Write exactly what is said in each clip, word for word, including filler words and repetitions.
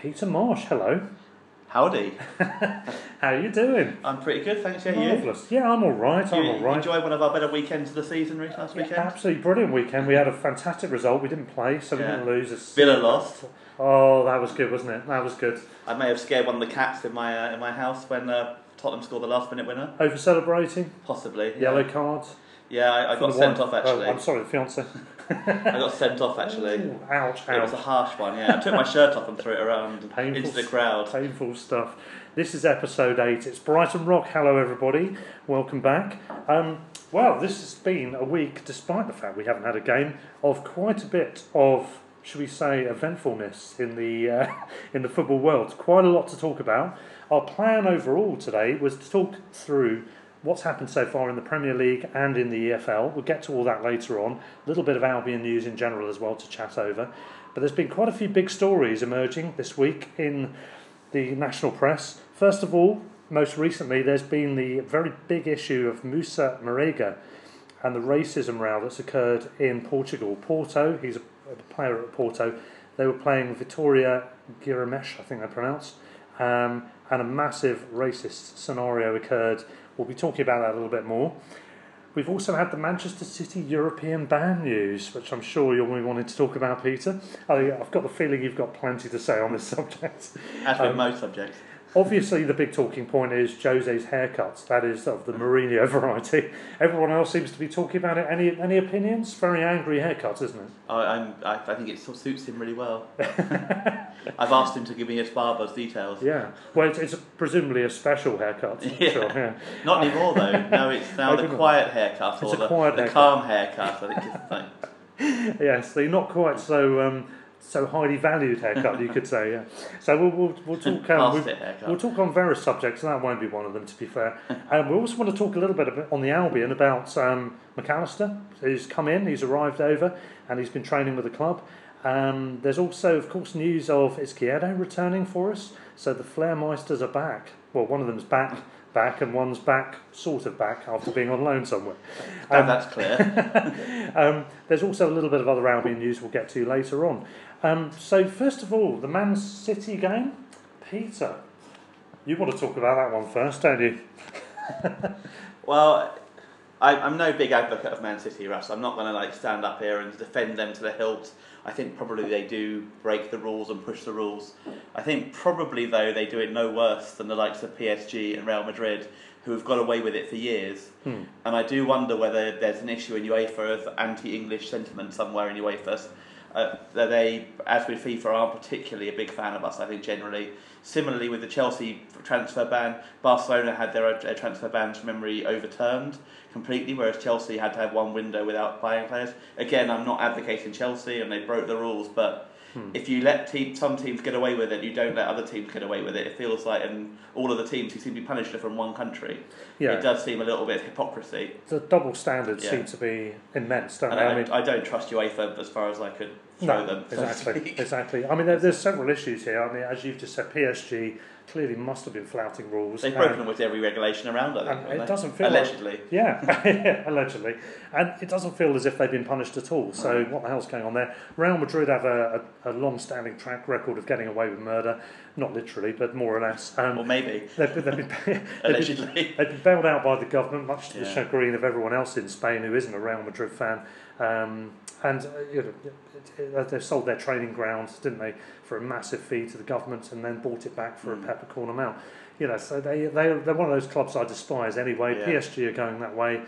Peter Marsh, hello. Howdy. How are you doing? I'm pretty good, thanks. Yeah, marvellous. You? Yeah, I'm all right, I'm you all right. Enjoyed one of our better weekends of the season last weekend? Yeah, absolutely brilliant weekend. We had a fantastic result. We didn't play, so yeah. We didn't lose. A Villa lost. Oh, that was good, wasn't it? That was good. I may have scared one of the cats in my uh, in my house when uh, Tottenham scored the last-minute winner. Over celebrating? Possibly. Yellow yeah. cards. Yeah, I, I got sent off actually. Oh, I'm sorry, the fiance. I got sent off actually. Ooh, ouch, ouch. It was a harsh one, yeah. I took my shirt off and threw it around painful into the crowd. St- painful stuff. This is episode eight. It's Brighton Rock. Hello, everybody. Welcome back. Um, well, this has been a week, despite the fact we haven't had a game, of quite a bit of, should we say, eventfulness in the uh, in the football world. Quite a lot to talk about. Our plan overall today was to talk through what's happened so far in the Premier League and in the E F L. We'll get to all that later on. A little bit of Albion news in general as well to chat over. But there's been quite a few big stories emerging this week in the national press. First of all, most recently, there's been the very big issue of Moussa Marega and the racism row that's occurred in Portugal. Porto, he's a player at Porto. They were playing Vitória Guimarães, I think they're pronounced. Um, and a massive racist scenario occurred. We'll be talking about that a little bit more. We've also had the Manchester City European ban news, which I'm sure you'll be wanting to talk about, Peter. I've got the feeling you've got plenty to say on this subject. As with um, most subjects. Obviously, the big talking point is Jose's haircuts. That is of the Mourinho variety. Everyone else seems to be talking about it. Any any opinions? Very angry haircuts, isn't it? I I'm, I think it sort of suits him really well. I've asked him to give me his barber's details. Yeah. Well, it's, it's presumably a special haircut. Yeah. Sure, yeah. Not anymore, though. No, it's now the quiet haircut or the, quiet the haircut. calm haircut. I think it's the thing. Yes, they're not quite so... Um, So highly valued haircut, you could say, yeah. So we'll we'll, we'll talk um, we'll, we'll talk on various subjects, and that won't be one of them, to be fair. And we also want to talk a little bit on the Albion about um, Mac Allister, who's come in, he's arrived over, and he's been training with the club. Um, there's also, of course, news of Izquierdo returning for us. So the Flairmeisters are back. Well, one of them's back. back and one's back, sort of back, after being on loan somewhere. Um, oh, that's clear. um, there's also a little bit of other Albion news we'll get to later on. Um, so, first of all, the Man City game. Peter, you want to talk about that one first, don't you? Well, I, I'm no big advocate of Man City, Russ. I'm not going to like stand up here and defend them to the hilt. I think probably they do break the rules and push the rules. I think probably, though, they do it no worse than the likes of P S G and Real Madrid, who have got away with it for years. Hmm. And I do wonder whether there's an issue in UEFA of anti-English sentiment somewhere in UEFA. Uh, that they, as with FIFA, aren't particularly a big fan of us, I think, generally. Similarly, with the Chelsea transfer ban, Barcelona had their uh, transfer bans from memory overturned completely, whereas Chelsea had to have one window without buying players. Again, I'm not advocating Chelsea, and they broke the rules, but hmm. if you let te- some teams get away with it, you don't let other teams get away with it. It feels like and all of the teams who seem to be punished are from one country. Yeah. It does seem a little bit of hypocrisy. The double standards yeah. seem to be immense, don't and they? I, I, mean, I don't trust UEFA as far as I could. No, them, so exactly, exactly. I mean, there, there's several issues here. I mean, as you've just said, P S G clearly must have been flouting rules. They've broken almost every regulation around, I think. And it doesn't feel allegedly. Like, yeah, allegedly, and it doesn't feel as if they've been punished at all. So right. What the hell's going on there? Real Madrid have a, a, a long-standing track record of getting away with murder, not literally, but more or less. Um, or maybe they've, they've been allegedly they've been, they've been bailed out by the government, much to yeah. the chagrin of everyone else in Spain who isn't a Real Madrid fan. Um, and uh, you know, they sold their training grounds, didn't they, for a massive fee to the government, and then bought it back for mm. a peppercorn amount. You know, so they they they're one of those clubs I despise anyway. Yeah. P S G are going that way.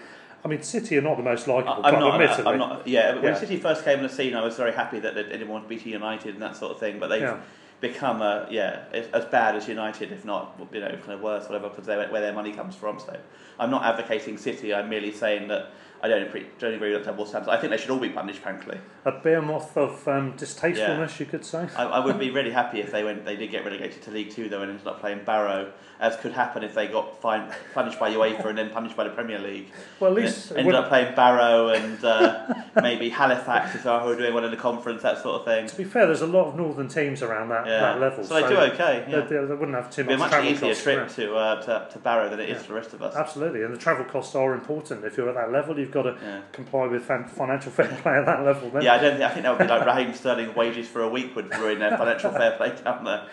I mean, City are not the most likeable club, not, admittedly. I'm not, yeah, when yeah. City first came on the scene, I was very happy that they didn't want to beat United and that sort of thing. But they've yeah. become a yeah as bad as United, if not, you know, kind of worse, whatever, because they where their money comes from. So I'm not advocating City. I'm merely saying that. I don't agree, don't agree with that West Ham. I think they should all be punished, frankly. A behemoth of um, distastefulness, yeah. you could say. I, I would be really happy if they went. They did get relegated to League Two, though, and ended up playing Barrow, as could happen if they got fine, punished by UEFA and then punished by the Premier League. Well, at least... Ended up playing Barrow and uh, maybe Halifax, who are doing well in the conference, that sort of thing. To be fair, there's a lot of northern teams around that, yeah. that level. So they so do okay, yeah. They, they, they wouldn't have too much travel costs. It'd be a much easier trip to, uh, to, to Barrow than it yeah. is for the rest of us. Absolutely, and the travel costs are important. If you're at that level, you've got to yeah. comply with financial fair play at that level. Then. Yeah, I don't think, I think that would be like Raheem Sterling's wages for a week would ruin their financial fair play down there.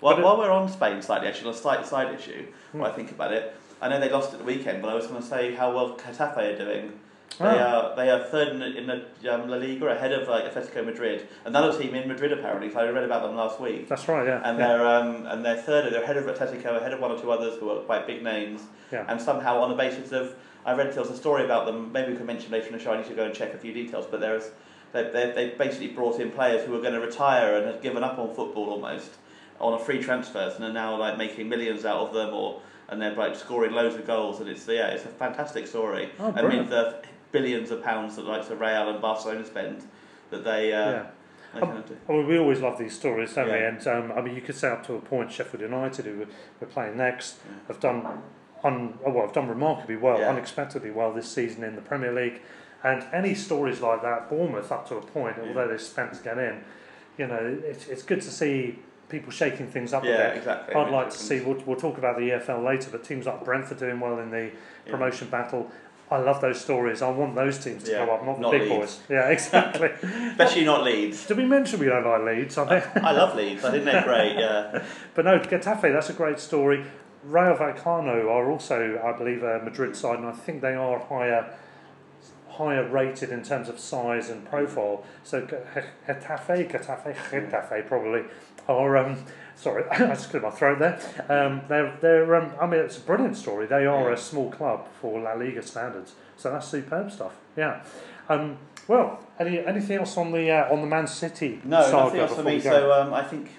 Well, while we're on Spain slightly, actually, on a slight side issue, hmm. when I think about it, I know they lost at the weekend, but I was going to say how well Getafe are doing. They, oh. are, they are third in the, in the um, La Liga, ahead of like, Atletico Madrid, another team in Madrid apparently, because I read about them last week. That's right, yeah. And, yeah. They're, um, and they're third, they're ahead of Atletico, ahead of one or two others who are quite big names, yeah. and somehow on the basis of, I read there was a story about them, maybe we can mention later in the show, I need to go and check a few details, but there's, they, they, they basically brought in players who were going to retire and had given up on football almost, on a free transfers, and are now like making millions out of them, or and they're like scoring loads of goals, and it's yeah, it's a fantastic story. Oh, I mean the billions of pounds that like the Real and Barcelona spend, that they. Uh, yeah. they um, kind of do. I mean, we always love these stories, don't yeah. we? And um, I mean, you could say up to a point, Sheffield United, who we're playing next, yeah. have done un well, have done remarkably well, yeah. unexpectedly well this season in the Premier League, and any stories like that, Bournemouth up to a point, yeah. although they spent to get in, you know, it's it's good to see. People shaking things up yeah, a bit. Exactly. I'd like to see, we'll, we'll talk about the E F L later, but teams like Brentford doing well in the yeah. promotion battle. I love those stories. I want those teams to yeah. go up, not, not the big Leeds. Boys. Yeah, exactly. Especially not Leeds. Did we mention we don't like Leeds? I, think. I love Leeds. I think they're great, yeah. But no, Getafe, that's a great story. Rayo Vallecano are also, I believe, a Madrid side, and I think they are higher higher rated in terms of size and profile. So Getafe, Getafe, Getafe probably... Or um, sorry, I just cleared my throat there. Um, they're they're um, I mean it's a brilliant story. They are yeah. a small club for La Liga standards, so that's superb stuff. Yeah. Um, well, any anything else on the uh, on the Man City? No, saga nothing else for me. So um, I think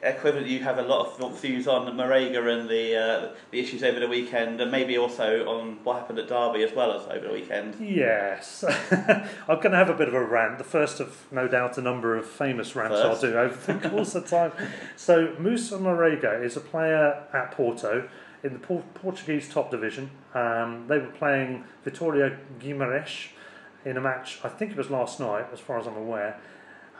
equivalent. You have a lot of views on Marega and the uh, the issues over the weekend, and maybe also on what happened at Derby as well as over the weekend. Yes, I'm going to have a bit of a rant. The first of no doubt a number of famous rants i I'll do over the course of time. So Moussa Marega is a player at Porto in the Por Portuguese top division. Um, they were playing Vitória Guimarães in a match. I think it was last night, as far as I'm aware.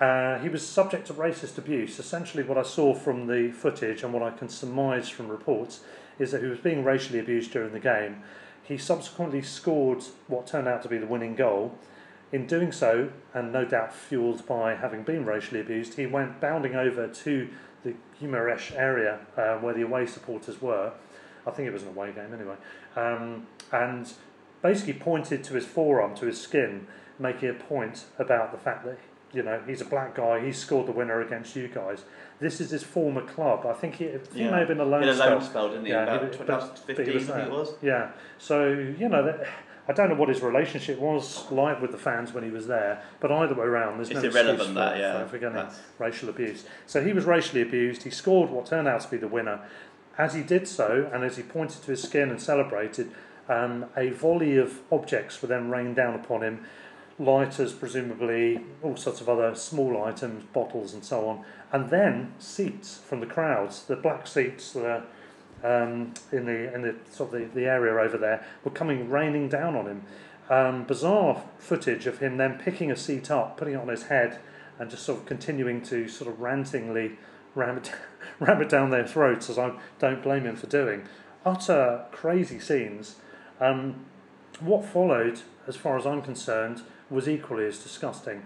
Uh, he was subject to racist abuse. Essentially what I saw from the footage and what I can surmise from reports is that he was being racially abused during the game. He subsequently scored what turned out to be the winning goal. In doing so, and no doubt fuelled by having been racially abused, he went bounding over to the Guimarães area uh, where the away supporters were. I think it was an away game anyway. Um, and basically pointed to his forearm, to his skin, making a point about the fact that you know, he's a black guy, he scored the winner against you guys. This is his former club. I think he, he yeah. may have been a loan spell. He had a loan spell, didn't he? Yeah, about twenty fifteen, I think it was. Yeah. So, you know, that, I don't know what his relationship was like with the fans when he was there, but either way around, there's it's no irrelevant, that, for, yeah. for, for racial abuse. So he was racially abused. He scored what turned out to be the winner. As he did so, and as he pointed to his skin and celebrated, um, a volley of objects were then rained down upon him. Lighters, presumably, all sorts of other small items, bottles and so on, and then seats from the crowds, the black seats that are um, in the in the sort of the, the area over there were coming raining down on him. Um, bizarre footage of him then picking a seat up, putting it on his head, and just sort of continuing to sort of rantingly ram it, ram it down their throats, as I don't blame him for doing. Utter crazy scenes. Um, what followed, as far as I'm concerned, was equally as disgusting.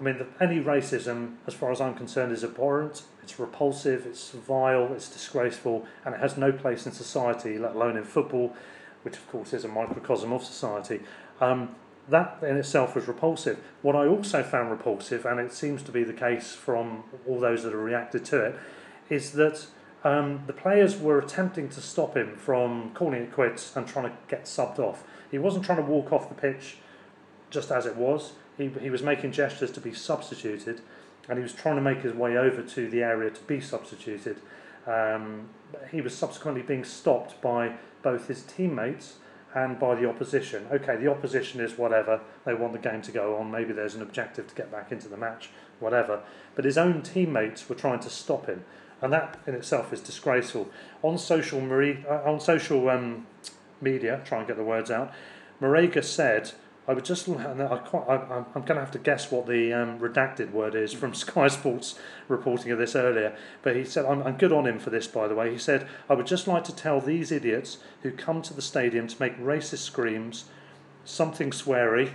I mean, the, any racism, as far as I'm concerned, is abhorrent, it's repulsive, it's vile, it's disgraceful, and it has no place in society, let alone in football, which of course is a microcosm of society. Um, that in itself was repulsive. What I also found repulsive, and it seems to be the case from all those that have reacted to it, is that um, the players were attempting to stop him from calling it quits and trying to get subbed off. He wasn't trying to walk off the pitch just as it was. He, he was making gestures to be substituted, and he was trying to make his way over to the area to be substituted. Um, he was subsequently being stopped by both his teammates and by the opposition. Okay, the opposition is whatever, they want the game to go on, maybe there's an objective to get back into the match, whatever. But his own teammates were trying to stop him, and that in itself is disgraceful. On social, on social um, media, try and get the words out, Marega said, I would just, and I quite, I, I'm going to have to guess what the um, redacted word is from Sky Sports reporting of this earlier, but he said, I'm, I'm good on him for this, by the way. He said, I would just like to tell these idiots who come to the stadium to make racist screams, something sweary,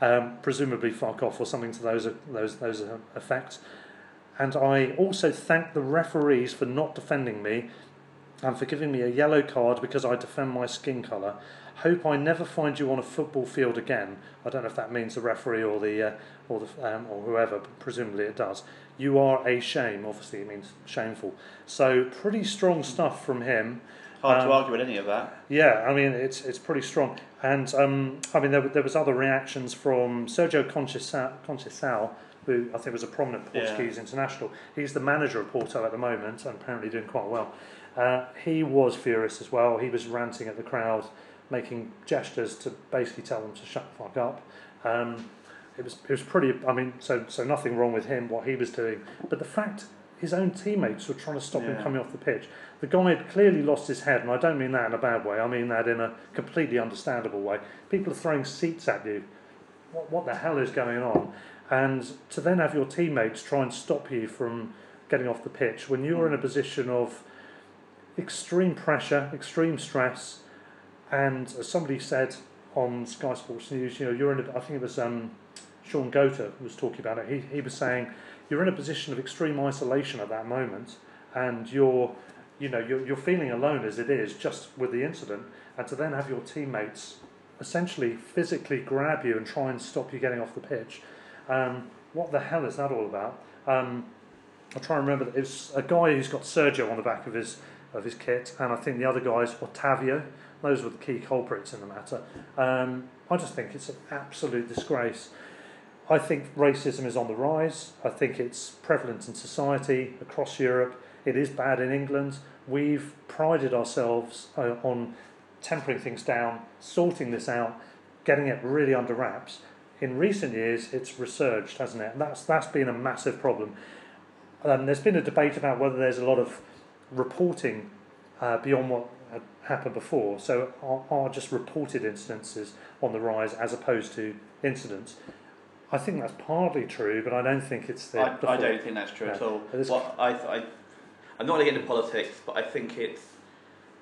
um, presumably fuck off or something to those, those, those effects. And I also thank the referees for not defending me and for giving me a yellow card because I defend my skin colour. Hope I never find you on a football field again. I don't know if that means the referee or the uh, or the um, or whoever, but presumably it does. You are a shame. Obviously, it means shameful. So pretty strong stuff from him. Hard um, to argue with any of that. Yeah, I mean it's it's pretty strong. And um, I mean there there was other reactions from Sergio Conceição, Conceição, who I think was a prominent Portuguese yeah. international. He's the manager of Porto at the moment and apparently doing quite well. Uh, he was furious as well. He was ranting at the crowd, making gestures to basically tell them to shut the fuck up. Um, it was it was pretty. I mean, so so nothing wrong with him, what he was doing, but the fact his own teammates were trying to stop yeah. him coming off the pitch. The guy had clearly lost his head, and I don't mean that in a bad way. I mean that in a completely understandable way. People are throwing seats at you. What what the hell is going on? And to then have your teammates try and stop you from getting off the pitch when you are mm. in a position of extreme pressure, extreme stress. And as somebody said on Sky Sports News, you know, you're in a, I think it was um, Sean Goater who was talking about it. He he was saying you're in a position of extreme isolation at that moment, and you're, you know, you're you're feeling alone as it is just with the incident, and to then have your teammates essentially physically grab you and try and stop you getting off the pitch. Um, what the hell is that all about? Um, I try and remember that it's a guy who's got Sergio on the back of his of his kit, and I think the other guy is Otavio. Those were the key culprits in the matter. Um, I just think it's an absolute disgrace. I think racism is on the rise. I think it's prevalent in society across Europe. It is bad in England. We've prided ourselves uh, on tempering things down, sorting this out, getting it really under wraps. In recent years, it's resurged, hasn't it? And that's that's been a massive problem. Um, there's been a debate about whether there's a lot of reporting uh, beyond what had happened before, so are, are just reported incidences on the rise as opposed to incidents. I think that's partly true, but I don't think it's the. I, I don't think that's true no. at all. Well, I, I, I'm not going to get into politics, but I think it's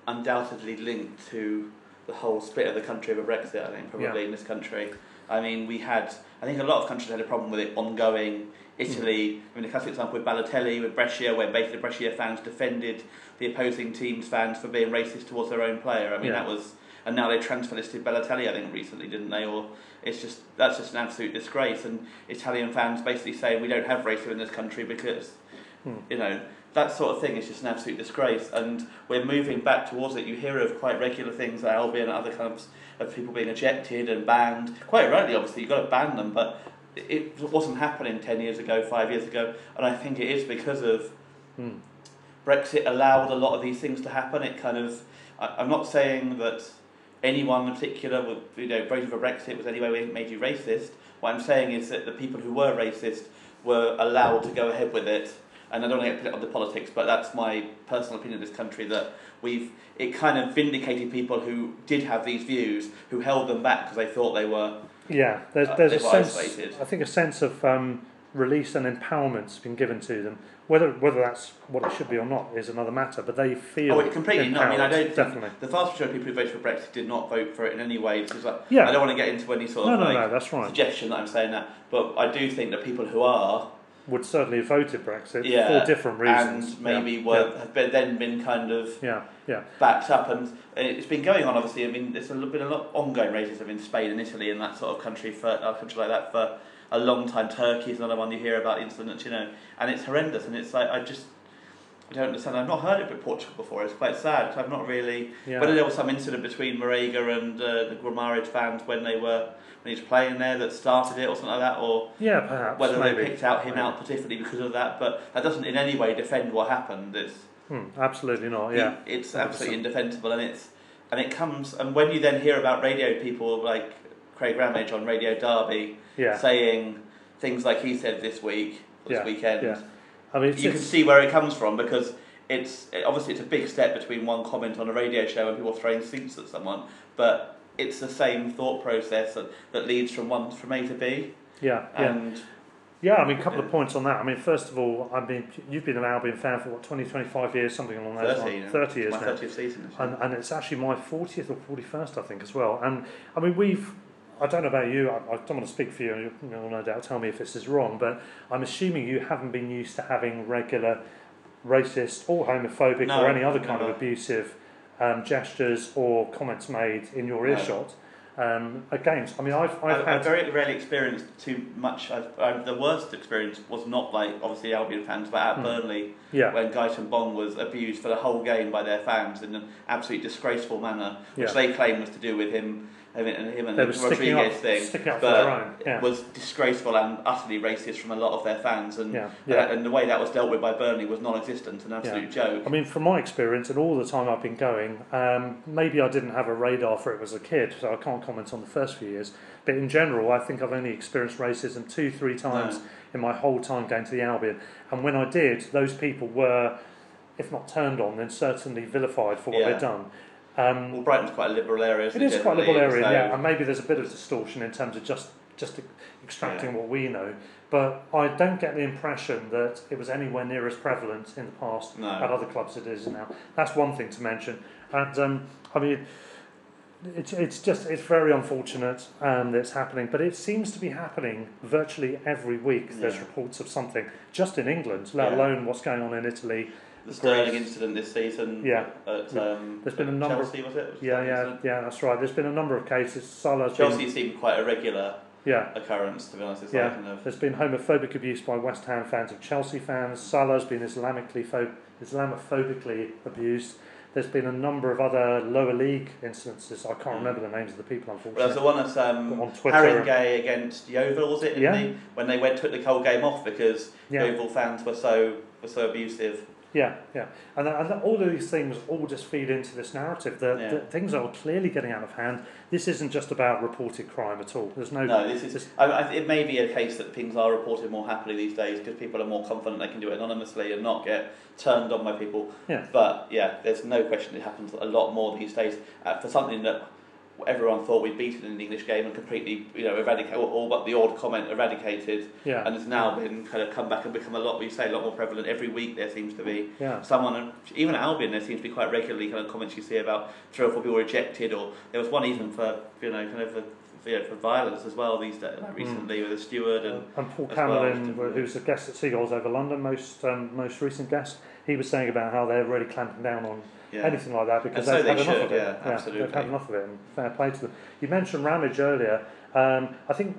undoubtedly linked to the whole split of the country over Brexit. I think probably yeah. in this country. I mean, we had. I think a lot of countries had a problem with it ongoing. Italy, I mean, a classic example with Balotelli, with Brescia, where basically Brescia fans defended the opposing team's fans for being racist towards their own player. I mean, yeah. that was, and now they transfer listed Balotelli, I think, recently, didn't they? Or it's just, that's just an absolute disgrace. And Italian fans basically saying we don't have racism in this country because, mm. you know, that sort of thing is just an absolute disgrace. And we're moving back towards it. You hear of quite regular things at Albion and other clubs of people being ejected and banned. Quite rightly, obviously, you've got to ban them, but it wasn't happening ten years ago, five years ago, and I think it is because of mm. Brexit allowed a lot of these things to happen. It kind of, I, I'm not saying that anyone in particular would, you know, voting for Brexit was anyway made you racist. What I'm saying is that the people who were racist were allowed to go ahead with it, and I don't want to get put on the politics, but that's my personal opinion of this country, that we've, it kind of vindicated people who did have these views, who held them back because they thought they were. Yeah, there's there's uh, a sense. Isolated. I think a sense of um, release and empowerment's been given to them. Whether whether that's what it should be or not is another matter. But they feel. Oh, it completely. Empowered, not. I mean, I don't. Definitely. Think the vast majority of people who voted for Brexit did not vote for it in any way. Because I, yeah. I don't want to get into any sort no, of no, like, no, that's right. suggestion that I'm saying that. But I do think that people who are would certainly have voted Brexit yeah, for different reasons, and maybe yeah, were yeah. have been, then been kind of yeah, yeah. backed up, and it's been going on. Obviously, I mean, there's been a lot of ongoing racism in Spain and Italy and that sort of country for a country like that for a long time. Turkey is another one you hear about incidents, you know, and it's horrendous. And it's like I just I don't understand. I've not heard of it in Portugal before. It's quite sad. I've not really. Yeah. But there was some incident between Marega and uh, the Guimarães fans when they were. He's playing there that started it or something like that, or yeah, perhaps, whether maybe. they picked out him yeah. out particularly because of that, but that doesn't in any way defend what happened. It's hmm, absolutely not. Yeah, it, it's one hundred percent. Absolutely indefensible, and it's and it comes, and when you then hear about radio people like Craig Ramage on Radio Derby yeah. saying things like he said this week, this yeah. weekend, yeah. I mean, it's, you it's, can see where it comes from, because it's obviously it's a big step between one comment on a radio show and people throwing seats at someone, but it's the same thought process that, that leads from one from A to B. Yeah, and yeah. Yeah, I mean, a couple of points on that. I mean, first of all, I mean, you've been an Albion fan for, what, twenty, twenty-five years, something along those lines. Yeah. thirty years now. My thirtieth season. And, and it's actually my fortieth or forty-first, I think, as well. And, I mean, we've... I don't know about you, I, I don't want to speak for you, and you'll no doubt tell me if this is wrong, but I'm assuming you haven't been used to having regular racist or homophobic no, or any other kind never. of abusive um, gestures or comments made in your earshot. No. Um, at games. I mean, I've I've I, had I very rarely experienced too much. I've, I've, the worst experience was not like obviously Albion fans, but at mm. Burnley, yeah. when Guyton Bong was abused for the whole game by their fans in an absolutely disgraceful manner, which yeah. they claim was to do with him. I mean, and him and the Rodriguez up, thing, up but yeah. it was disgraceful and utterly racist from a lot of their fans, and yeah. Yeah. and the way that was dealt with by Burnley was non-existent, an absolute yeah. joke. I mean, from my experience and all the time I've been going, um, maybe I didn't have a radar for it as a kid, so I can't comment on the first few years. But in general, I think I've only experienced racism two, three times no. in my whole time going to the Albion, and when I did, those people were, if not turned on, then certainly vilified for what yeah. they'd done. Um, well, Brighton's quite a liberal area. It is quite a liberal area, so. yeah, and maybe there's a bit of distortion in terms of just just extracting yeah. what we know. But I don't get the impression that it was anywhere near as prevalent in the past no. at other clubs as it is now. That's one thing to mention. And um, I mean, it's it's just it's very unfortunate um, that it's happening, but it seems to be happening virtually every week. Yeah. There's reports of something just in England, let yeah. alone what's going on in Italy. The Sterling incident this season. Yeah. At, um, There's been a number. Chelsea was it? Was yeah, yeah, incident? yeah. That's right. There's been a number of cases. Salah's Chelsea been, seemed quite a regular. Yeah. Occurrence, to be honest. It's yeah. Like, kind of, there's been homophobic abuse by West Ham fans of Chelsea fans. Salah's been Islamically pho- Islamophobically abused. There's been a number of other lower league instances. I can't mm. remember the names of the people, unfortunately. Well, there's the one that's um, on Haringey against Yeovil, was it? Yeah. The, when they went took the whole game off because yeah. Yeovil fans were so were so abusive. Yeah, yeah, and, and all of these things all just feed into this narrative that, yeah. that things are clearly getting out of hand. This isn't just about reported crime at all. There's no. No, this is. This, I, I, it may be a case that things are reported more happily these days because people are more confident they can do it anonymously and not get turned on by people. Yeah. But yeah, there's no question it happens a lot more these days uh, for something that everyone thought we'd beaten in the English game and completely, you know, eradicated all but the odd comment eradicated. Yeah. And it's now been kind of come back and become a lot, we say, a lot more prevalent every week. There seems to be yeah. someone, even at Albion, there seems to be quite regularly kind of comments you see about three or four people rejected, or there was one even for, you know, kind of a, you know, for violence as well these days, like recently mm. with a steward and and Paul Cameron, well, who's a guest at Seagulls over London, most um, most recent guest, he was saying about how they're really clamping down on. Yeah. Anything like that because so they've had they enough should, of it. Yeah, yeah, they've had enough of it, and fair play to them. You mentioned Ramage earlier. Um, I think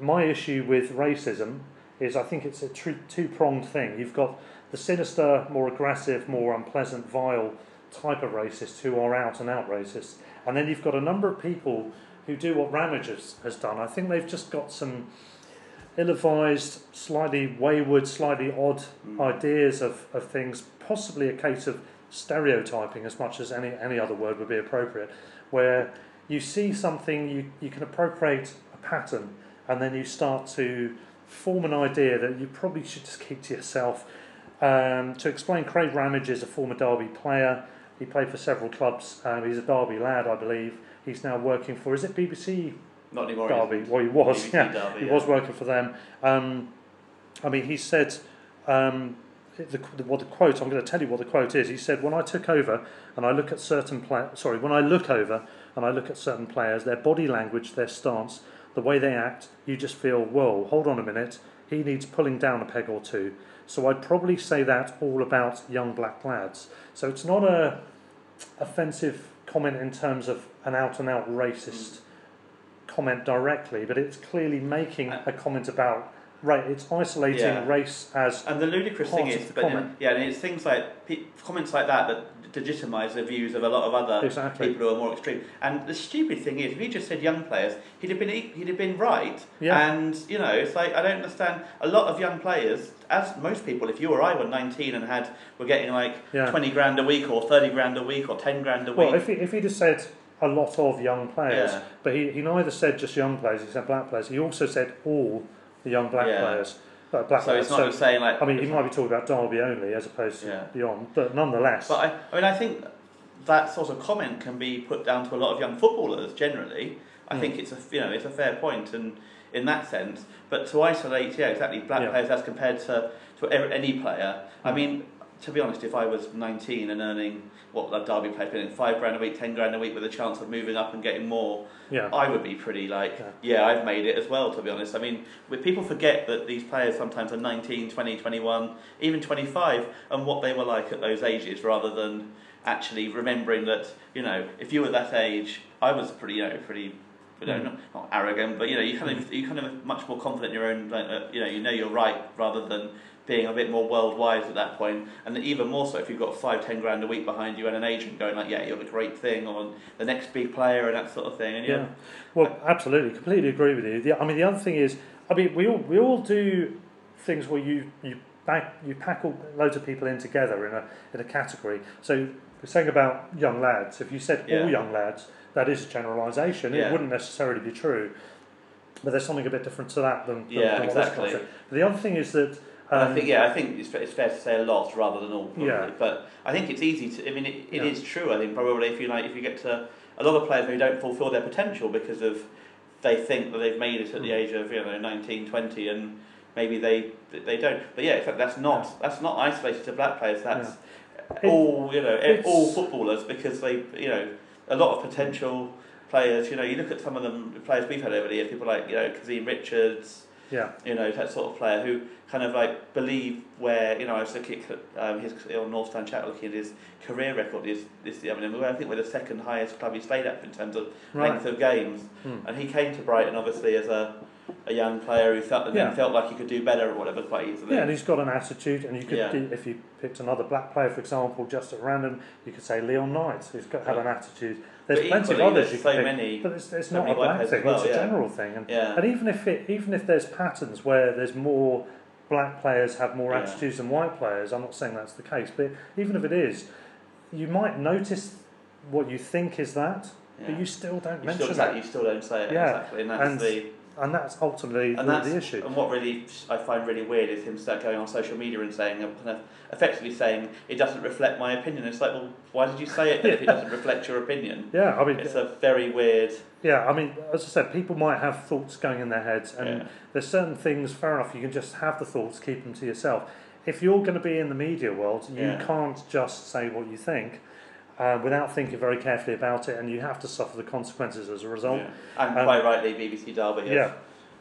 my issue with racism is I think it's a two-pronged thing. You've got the sinister, more aggressive, more unpleasant, vile type of racists who are out-and-out racists, and then you've got a number of people who do what Ramage has, has done. I think they've just got some ill-advised, slightly wayward, slightly odd mm. ideas of, of things, possibly a case of stereotyping as much as any, any other word would be appropriate, where you see something, you, you can appropriate a pattern and then you start to form an idea that you probably should just keep to yourself. Um, to explain, Craig Ramage is a former Derby player. He played for several clubs. Um, he's a Derby lad, I believe. He's now working for, is it B B C? Not anymore. Derby. Well, he was. B B C yeah. Derby, he yeah. was working for them. Um, I mean, he said... Um, The, the, what the quote, I'm going to tell you what the quote is. He said, when I took over and I look at certain pla- sorry, when I look over and I look at certain players, their body language, their stance, the way they act, you just feel, whoa, hold on a minute, he needs pulling down a peg or two. So I'd probably say that all about young black lads. So it's not a offensive comment in terms of an out-and-out racist mm. comment directly, but it's clearly making a comment about Right, it's isolating yeah. race as and the ludicrous part thing is, but then, yeah, and it's things like pe comments like that that legitimise the views of a lot of other exactly. people who are more extreme. And the stupid thing is, if he just said young players, he'd have been he'd have been right. Yeah. And you know, it's like I don't understand. A lot of young players, as most people, if you or I were nineteen and had were getting like yeah. twenty grand a week or thirty grand a week or ten grand a week. Well, if he, if he'd have said a lot of young players, yeah. but he he neither said just young players, he said black players. He also said all. The young black yeah. players, uh, black so players. It's not so, saying like. I mean, he might be talking about Derby only as opposed to yeah. beyond, but nonetheless. But I, I mean, I think that sort of comment can be put down to a lot of young footballers generally. I mm. think it's a you know it's a fair point, and in that sense, but to isolate yeah exactly black yeah. players as compared to to any player. Mm. I mean, to be honest, if I was nineteen and earning what a Derby player earning five grand a week, ten grand a week, with a chance of moving up and getting more, yeah. I would be pretty like, yeah. yeah, I've made it as well. To be honest, I mean, people forget that these players sometimes are nineteen, twenty, twenty-one, even twenty-five, and what they were like at those ages, rather than actually remembering that you know, if you were that age, I was pretty, you know, pretty. You know, not, not arrogant, but you know, you kind of you kind of much more confident in your own. Like, you know, you know you're right, rather than being a bit more worldwide at that point. And even more so if you've got five, ten grand a week behind you and an agent going like, yeah, you're the great thing, or the next big player, and that sort of thing. And yeah, well, absolutely, completely agree with you. The, I mean, the other thing is, I mean, we all we all do things where you you back you pack all, loads of people in together in a in a category. So we're saying about young lads. If you said yeah. all young lads. That is a generalisation. Yeah. It wouldn't necessarily be true, but there's something a bit different to that than, than yeah, than exactly. But the other thing is that um, I think yeah, I think it's, it's fair to say a lot rather than all. Probably. Yeah. But I think it's easy to. I mean, it, it yeah. is true. I think probably if you like, if you get to a lot of players who don't fulfil their potential because of they think that they've made it at mm. the age of you know nineteen, twenty, and maybe they they don't. But yeah, in fact, that's not yeah. that's not isolated to black players. That's yeah. all you know, all footballers because they you know. A lot of potential players, you know, you look at some of them, the players we've had over the years, people like, you know, Kazim Richards, yeah. you know, that sort of player who kind of like believe where, you know, I was looking at um, his on North Stand Chat, looking at his career record is this the I mean, I think we're the second highest club he stayed at in terms of right. length of games. Hmm. And he came to Brighton obviously as a a young player who felt, yeah. felt like he could do better or whatever quite easily. Yeah, and he's got an attitude, and you could yeah. do, if you picked another black player, for example, just at random, you could say Leon Knight, who's got had an attitude. There's but plenty of others you so could many, pick, but it's, it's so not a black thing, well, it's yeah. a general thing. And, yeah. and even if it, even if there's patterns where there's more black players have more yeah. attitudes than white players, I'm not saying that's the case, but even if it is, you might notice what you think is that, yeah. but you still don't you mention still, that. You still don't say it, yeah. exactly, and that's and, the... And that's ultimately and that's, the issue. And what really I find really weird is him start going on social media and saying, kind of effectively saying, it doesn't reflect my opinion. It's like, well, why did you say it yeah. if it doesn't reflect your opinion? Yeah, I mean, it's a very weird. Yeah, I mean, as I said, people might have thoughts going in their heads, and yeah. there's certain things. Fair enough, you can just have the thoughts, keep them to yourself. If you're going to be in the media world, you yeah. can't just say what you think. Uh, without thinking very carefully about it, and you have to suffer the consequences as a result. Yeah. And um, quite rightly, B B C Derby have, yeah,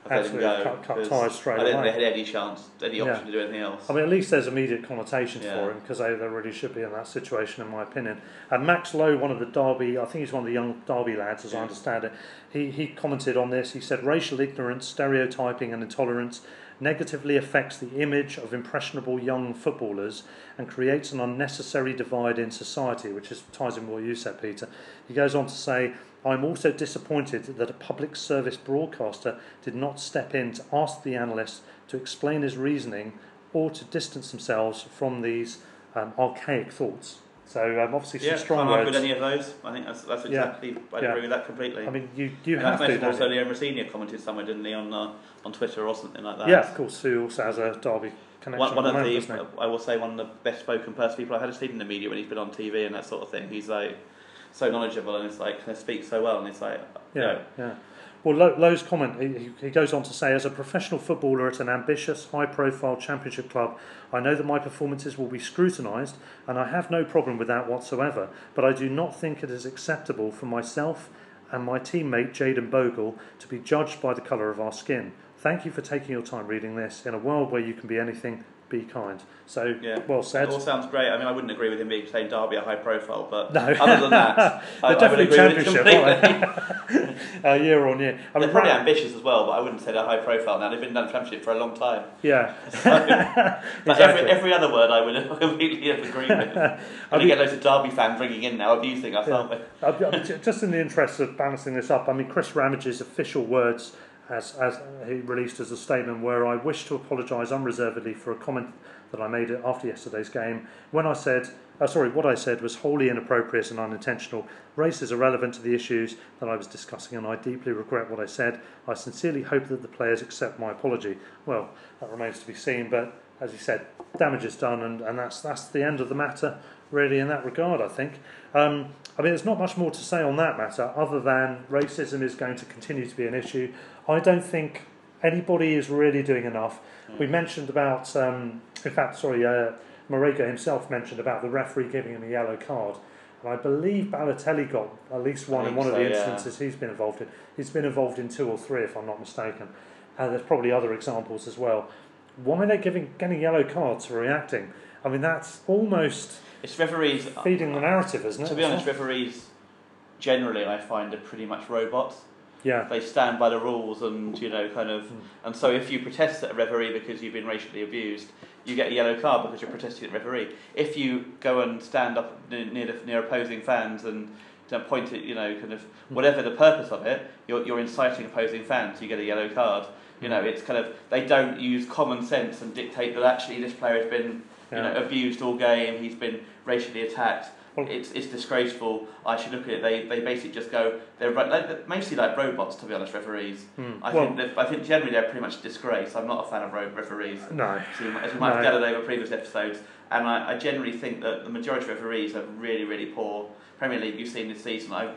have absolutely let him go, cut, cut ties straight away. I didn't think they had any chance, any option yeah. to do anything else. I mean, at least there's immediate connotations yeah. for him, because they, they really should be in that situation, in my opinion. And Max Lowe, one of the Derby, I think he's one of the young Derby lads, as yeah. I understand it, he, he commented on this. He said, racial ignorance, stereotyping and intolerance negatively affects the image of impressionable young footballers and creates an unnecessary divide in society, which is, ties in what you said, Peter. He goes on to say, I'm also disappointed that a public service broadcaster did not step in to ask the analyst to explain his reasoning or to distance themselves from these um, archaic thoughts. So um, obviously some yeah, strong words. Yeah, I'm not good at any of those. I think that's, that's exactly, yeah. I yeah. agree with that completely. I mean, you, you and have to. That's also Leo Rossini commented somewhere, didn't he, on, uh, on Twitter or something like that. Yeah, of course, who also has a Derby connection. One, one of moment, the, I will say, one of the best spoken person people I've had seen in the media when he's been on T V and that sort of thing. He's like, so knowledgeable and it's like, they speak so well and it's like, yeah, you know. yeah. Well, Lowe's comment, he, he goes on to say, as a professional footballer at an ambitious, high-profile championship club, I know that my performances will be scrutinised, and I have no problem with that whatsoever, but I do not think it is acceptable for myself and my teammate Jayden Bogle to be judged by the colour of our skin. Thank you for taking your time reading this. In a world where you can be anything, be kind. So, yeah. Well said. It all sounds great. I mean, I wouldn't agree with him being saying Derby are high profile, but no. Other than that, I, I would agree championship, with it completely. uh, year on year. I mean, they're probably right. ambitious as well, but I wouldn't say they're high profile now. They've been done championship for a long time. Yeah. So, but exactly. every, every other word I would completely agree with. And you get loads of Derby fans ringing in now abusing us, yeah. aren't we? I mean, just in the interest of balancing this up, I mean, Chris Ramage's official words As, as he released as a statement where I wish to apologise unreservedly for a comment that I made after yesterday's game when I said, uh, sorry, what I said was wholly inappropriate and unintentional. Race is irrelevant to the issues that I was discussing and I deeply regret what I said. I sincerely hope that the players accept my apology. Well, that remains to be seen, but as he said, damage is done and, and that's, that's the end of the matter really in that regard, I think. Um, I mean, there's not much more to say on that matter other than racism is going to continue to be an issue. I don't think anybody is really doing enough. Mm. We mentioned about, um, in fact, sorry, uh, Marega himself mentioned about the referee giving him a yellow card. And I believe Balotelli got at least one in one so, of the instances yeah. he's been involved in. He's been involved in two or three, if I'm not mistaken. And there's probably other examples as well. Why are they giving, getting yellow cards for reacting? I mean, that's almost... It's referees... Feeding the narrative, isn't it? To be honest, referees generally, I find, are pretty much robots. Yeah. They stand by the rules and, you know, kind of... Mm. And so if you protest at a referee because you've been racially abused, you get a yellow card because you're protesting at the referee. If you go and stand up near the, near opposing fans and point at, you know, kind of... Whatever the purpose of it, you're, you're inciting opposing fans, you get a yellow card. You know, it's kind of... They don't use common sense and dictate that actually this player has been... You know, yeah. abused all game. He's been racially attacked. Well, it's it's disgraceful. I should look at it. They they basically just go. They're like, mostly like robots, to be honest. Referees. Mm. I well, think I think generally they're pretty much disgrace. I'm not a fan of referees. No. So you, as you might no. have gathered over previous episodes, and I, I generally think that the majority of referees are really really poor. Premier League, you've seen this season. I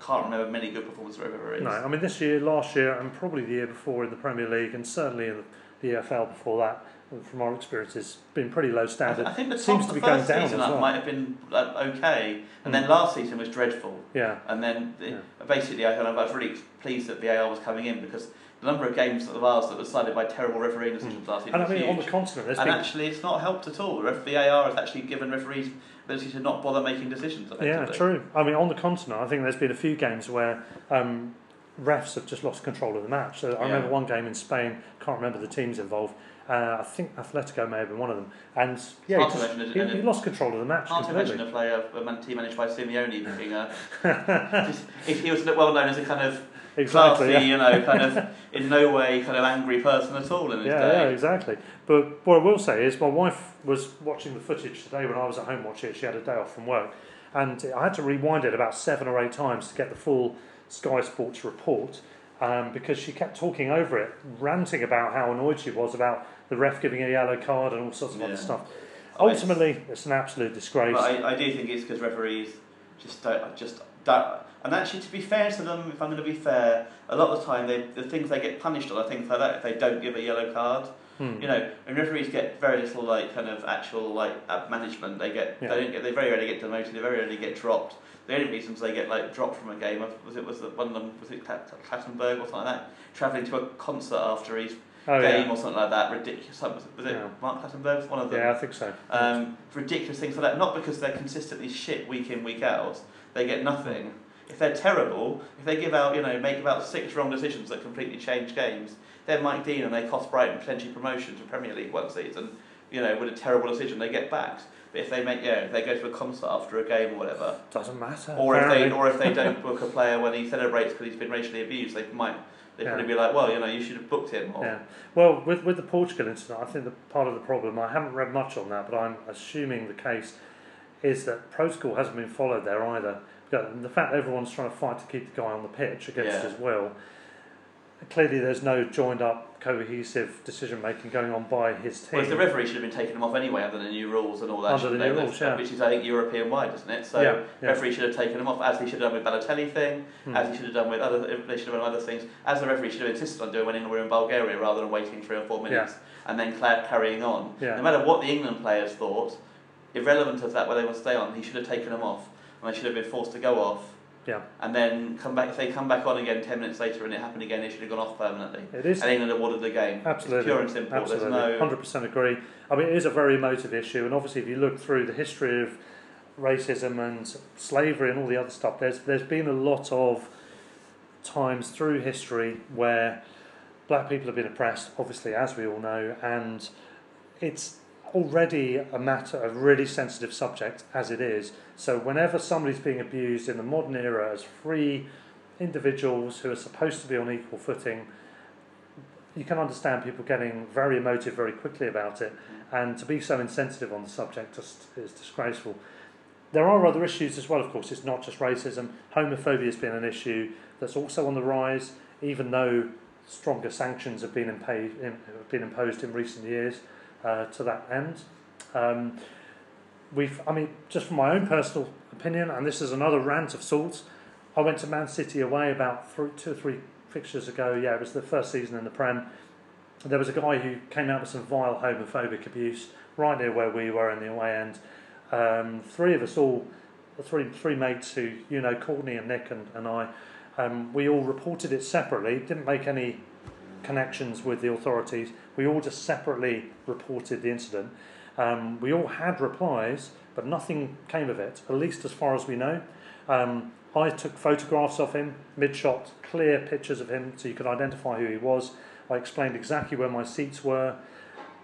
can't remember many good performances from referees. No, I mean this year, last year, and probably the year before in the Premier League, and certainly in the E F L before that. From our experience, it's been pretty low standard. I think the top seems to be going down as well. Might have been uh, okay, and mm. then last season was dreadful. Yeah, and then the, yeah. basically, I, I was really pleased that the V A R was coming in because the number of games at the last that were decided by terrible refereeing decisions mm. last season. And I mean, huge. On the continent, and been... actually, it's not helped at all. V A R has actually given referees the ability to not bother making decisions. Yeah, true. I mean, on the continent, I think there's been a few games where. Um, refs have just lost control of the match. So I yeah. remember one game in Spain, can't remember the teams involved, uh, I think Atletico may have been one of them, and yeah, he, just, he, a, he lost control of the match completely. Hard to mention a player, a team managed by Simeone being a, just, he was well known as a kind of exactly, classy, yeah. you know, kind of in no way kind of angry person at all in his yeah, day. Yeah, exactly. But what I will say is my wife was watching the footage today when I was at home watching it. She had a day off from work and I had to rewind it about seven or eight times to get the full Sky Sports report um, because she kept talking over it, ranting about how annoyed she was about the ref giving a yellow card and all sorts of yeah. other stuff. Ultimately, it's, it's an absolute disgrace. But I, I do think it's because referees just don't, just don't. And actually, to be fair to them, if I'm going to be fair, a lot of the time they, the things they get punished on are things like that. If they don't give a yellow card, hmm. you know, and referees get very little like kind of actual like management. They get yeah. they don't get they very rarely get demoted. They very rarely get dropped. The only reasons they get like dropped from a game was it was the one of them was it Clattenburg or something like that, travelling to a concert after his oh, game yeah. or something like that. Ridiculous. Was it, was it yeah. Mark Clattenburg? One of them. Yeah, I think so. Um, ridiculous things like that. Not because they're consistently shit week in week out. They get nothing. If they're terrible, if they give out you know make about six wrong decisions that completely change games, then Mike Dean and they cost Brighton potentially promotion to Premier League one season. You know, with a terrible decision, they get backed. But if they make, yeah, if they go to a concert after a game or whatever, doesn't matter. Or apparently. if they, or if they don't book a player when he celebrates because he's been racially abused, they might, they yeah. probably be like, well, you know, you should have booked him. Or, yeah. Well, with with the Portugal incident, I think the part of the problem, I haven't read much on that, but I'm assuming the case is that protocol hasn't been followed there either. The fact that everyone's trying to fight to keep the guy on the pitch against yeah. his will. Clearly, there's no joined-up, cohesive decision-making going on by his team. Well, the referee should have been taking them off anyway, under the new rules and all that. Under the new rules, yeah. Which is, I think, European-wide, isn't it? So, yeah, yeah. referee should have taken them off, as he should have done with Balotelli thing, mm. as he should have done with other. They should have done other things, as the referee should have insisted on doing when we were in Bulgaria, rather than waiting three or four minutes yeah. and then carrying on. Yeah. No matter what the England players thought, irrelevant of that, whether they want to stay on, he should have taken them off, and they should have been forced to go off. Yeah. And then come back. If they come back on again ten minutes later and it happened again, it should have gone off permanently. It is. And England awarded the game. Absolutely. It's pure and simple. Absolutely. There's no. one hundred percent agree. I mean, it is a very emotive issue, and obviously, if you look through the history of racism and slavery and all the other stuff, there's there's been a lot of times through history where black people have been oppressed, obviously, as we all know, and it's already a matter of really sensitive subject as it is. So whenever somebody's being abused in the modern era as free individuals who are supposed to be on equal footing, you can understand people getting very emotive very quickly about it, and to be so insensitive on the subject just is disgraceful. There are other issues as well, of course. It's not just racism. Homophobia has been an issue that's also on the rise, even though stronger sanctions have been, impa- in, have been imposed in recent years uh, to that end. Um, we've, I mean, just from my own personal opinion, and this is another rant of sorts, I went to Man City away about three, two or three fixtures ago. Yeah, it was the first season in the Prem. There was a guy who came out with some vile homophobic abuse right near where we were in the away end. Um, three of us all, three three mates who, you know, Courtney and Nick and, and I, um, we all reported it separately, didn't make any connections with the authorities. We all just separately reported the incident. Um, we all had replies, but nothing came of it, at least as far as we know. Um, I took photographs of him, mid-shot, clear pictures of him so you could identify who he was. I explained exactly where my seats were,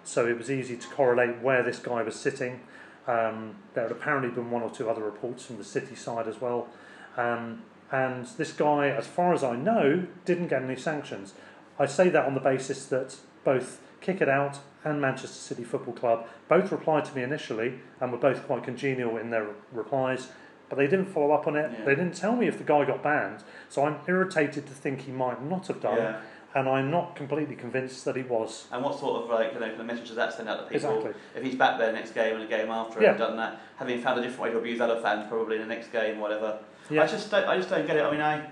so it was easy to correlate where this guy was sitting. Um, there had apparently been one or two other reports from the City side as well. Um, and this guy, as far as I know, didn't get any sanctions. I say that on the basis that both Kick It Out and Manchester City Football Club both replied to me initially and were both quite congenial in their replies, but they didn't follow up on it. Yeah. They didn't tell me if the guy got banned. So I'm irritated to think he might not have done yeah. it. And I'm not completely convinced that he was. And what sort of like, you know, message does that send out to people? Exactly. If he's back there next game and a game after yeah. and done that, having found a different way to abuse other fans probably in the next game, whatever. Yeah. I just don't. I just don't get it. I mean, I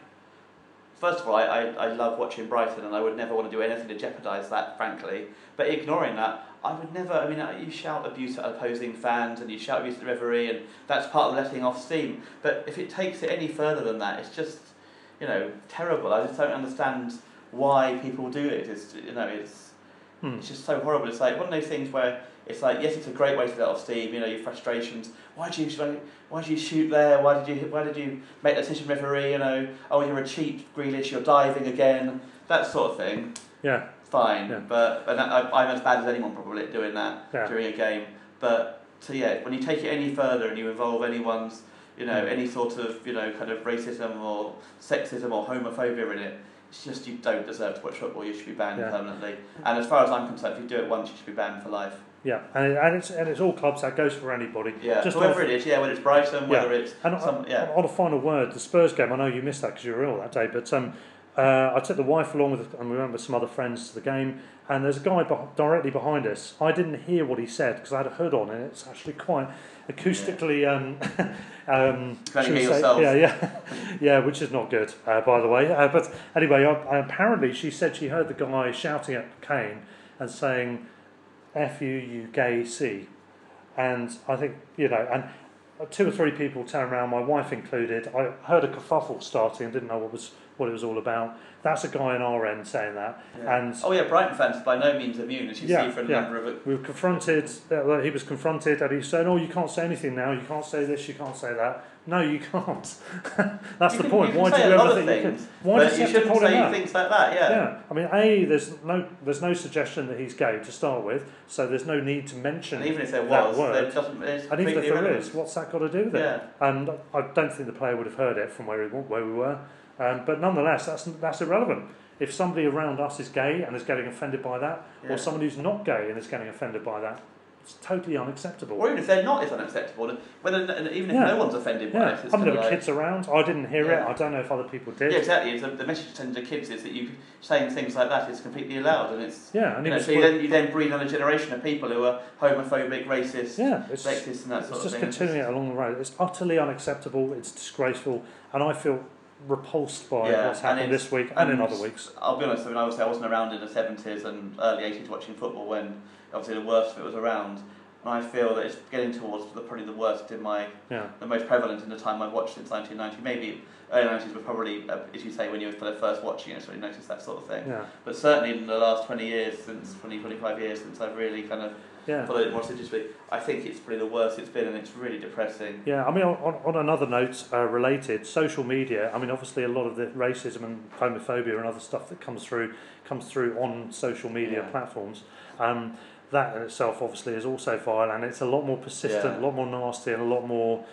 first of all, I, I, I love watching Brighton, and I would never want to do anything to jeopardise that, frankly. But ignoring that, I would never. I mean, you shout abuse at opposing fans, and you shout abuse at the referee, and that's part of letting off steam. But if it takes it any further than that, it's just, you know, terrible. I just don't understand why people do it. It's, you know, it's hmm. it's just so horrible. It's like one of those things where it's like, yes, it's a great way to let off steam, you know, your frustrations. Why did you why did you shoot there? Why did you why did you make that decision, referee? You know, oh, you're a cheap Grealish, you're diving again, that sort of thing. Yeah, fine. Yeah. But and I, I'm as bad as anyone probably at doing that yeah. during a game. But so yeah, when you take it any further and you involve anyone's, you know, any sort of, you know, kind of racism or sexism or homophobia in it, it's just, you don't deserve to watch football. You should be banned yeah. permanently. And as far as I'm concerned, if you do it once, you should be banned for life. Yeah, and and it's and it's all clubs. That goes for anybody. Yeah, just whoever it is. Yeah, whether it's Brighton, whether yeah. it's and some, I, yeah. On a final word, the Spurs game. I know you missed that because you were ill that day. But um, uh, I took the wife along with, and we went with some other friends to the game. And there's a guy be- directly behind us. I didn't hear what he said because I had a hood on, and it's actually quite acoustically. Yeah. Um, um, you can hear yourself. Yeah, yeah, yeah, which is not good, uh, by the way. Uh, but anyway, I, I, apparently she said she heard the guy shouting at Kane and saying, "F you, you gay C," and I think, you know, and two or three people turned around, my wife included. I heard a kerfuffle starting and didn't know what was. What it was all about. That's a guy on our end saying that. Yeah. And oh yeah, Brighton fans by no means immune, as you yeah, see for a yeah. number of it. We were confronted. Uh, he was confronted, and he said, "Oh, you can't say anything now. You can't say this. You can't say that." No, you can't. That's you the can, point. You Why do you ever think things, you can? Why but you shouldn't say that? Things like that. Yeah. Yeah. I mean, a there's no there's no suggestion that he's gay to start with, so there's no need to mention. And even if there was, word. Doesn't, it's and even if there irrelevant. Is, what's that got to do with yeah. it? And I don't think the player would have heard it from where we, where we were. Um, but nonetheless, that's that's irrelevant. If somebody around us is gay and is getting offended by that, yeah. or somebody who's not gay and is getting offended by that, it's totally unacceptable. Or even if they're not, it's unacceptable. Whether, even if yeah. no one's offended yeah. by it, it's I'm little like, kids around. I didn't hear yeah. it. I don't know if other people did. Yeah, exactly. So the message sent to kids is that you saying things like that is completely allowed, and it's yeah. And you know, so you then you then breed on a generation of people who are homophobic, racist, yeah, sexist, and that sort of thing. It's just continuing it along the road. It's utterly unacceptable. It's disgraceful, and I feel repulsed by yeah, what's happened this week and, and in other weeks. I'll be honest, I mean, obviously I wasn't around in the seventies and early eighties watching football when obviously the worst of it was around. and I feel that it's getting towards the, probably the worst in my, yeah. the most prevalent in the time I've watched since nineteen ninety. Maybe early nineties were probably, uh, as you say, when you were first watching it, so you noticed that sort of thing. Yeah. But certainly in the last twenty years, since twenty, twenty-five years, since I've really kind of yeah. followed it more seriously, I think it's probably the worst it's been, and it's really depressing. Yeah, I mean, on, on another note, uh, related, social media, I mean, obviously a lot of the racism and homophobia and other stuff that comes through comes through on social media yeah. platforms. Um, that in itself obviously is also vile, and it's a lot more persistent, yeah. a lot more nasty, and a lot more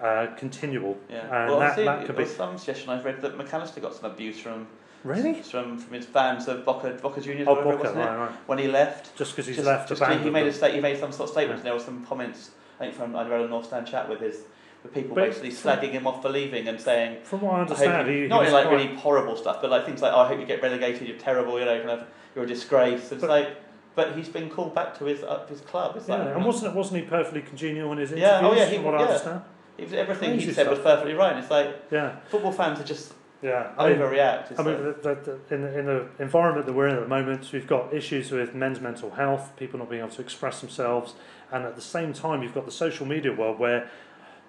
uh, continual. Yeah. And well, that, see, that could be some suggestion I've read that Mac Allister got some abuse from really from from his fans of Boca Boca Juniors. Oh, Boca, it, wasn't right, it? Right. When he left, just because he's just, left. Just he made a state. He made some sort of statement. Yeah. And there were some comments. I think from I read a North Stand chat with his. With people but basically slagging him off for leaving and saying, from what I understand, I he, he not in like really horrible stuff, but like things like, oh, "I hope you get relegated. You're terrible. You know, kind of, you're a disgrace." It's but, like, but he's been called back to his uh, his club. It's yeah, like, and wasn't wasn't he perfectly congenial in his interviews? Yeah, oh yeah, he, from what yeah. I understand, was, everything Crazy he said stuff. was perfectly right. And it's like, yeah, football fans are just. Yeah, I mean, overreact. I mean, like, the, the, in, the, in the environment that we're in at the moment, we've got issues with men's mental health, people not being able to express themselves, and at the same time, you've got the social media world where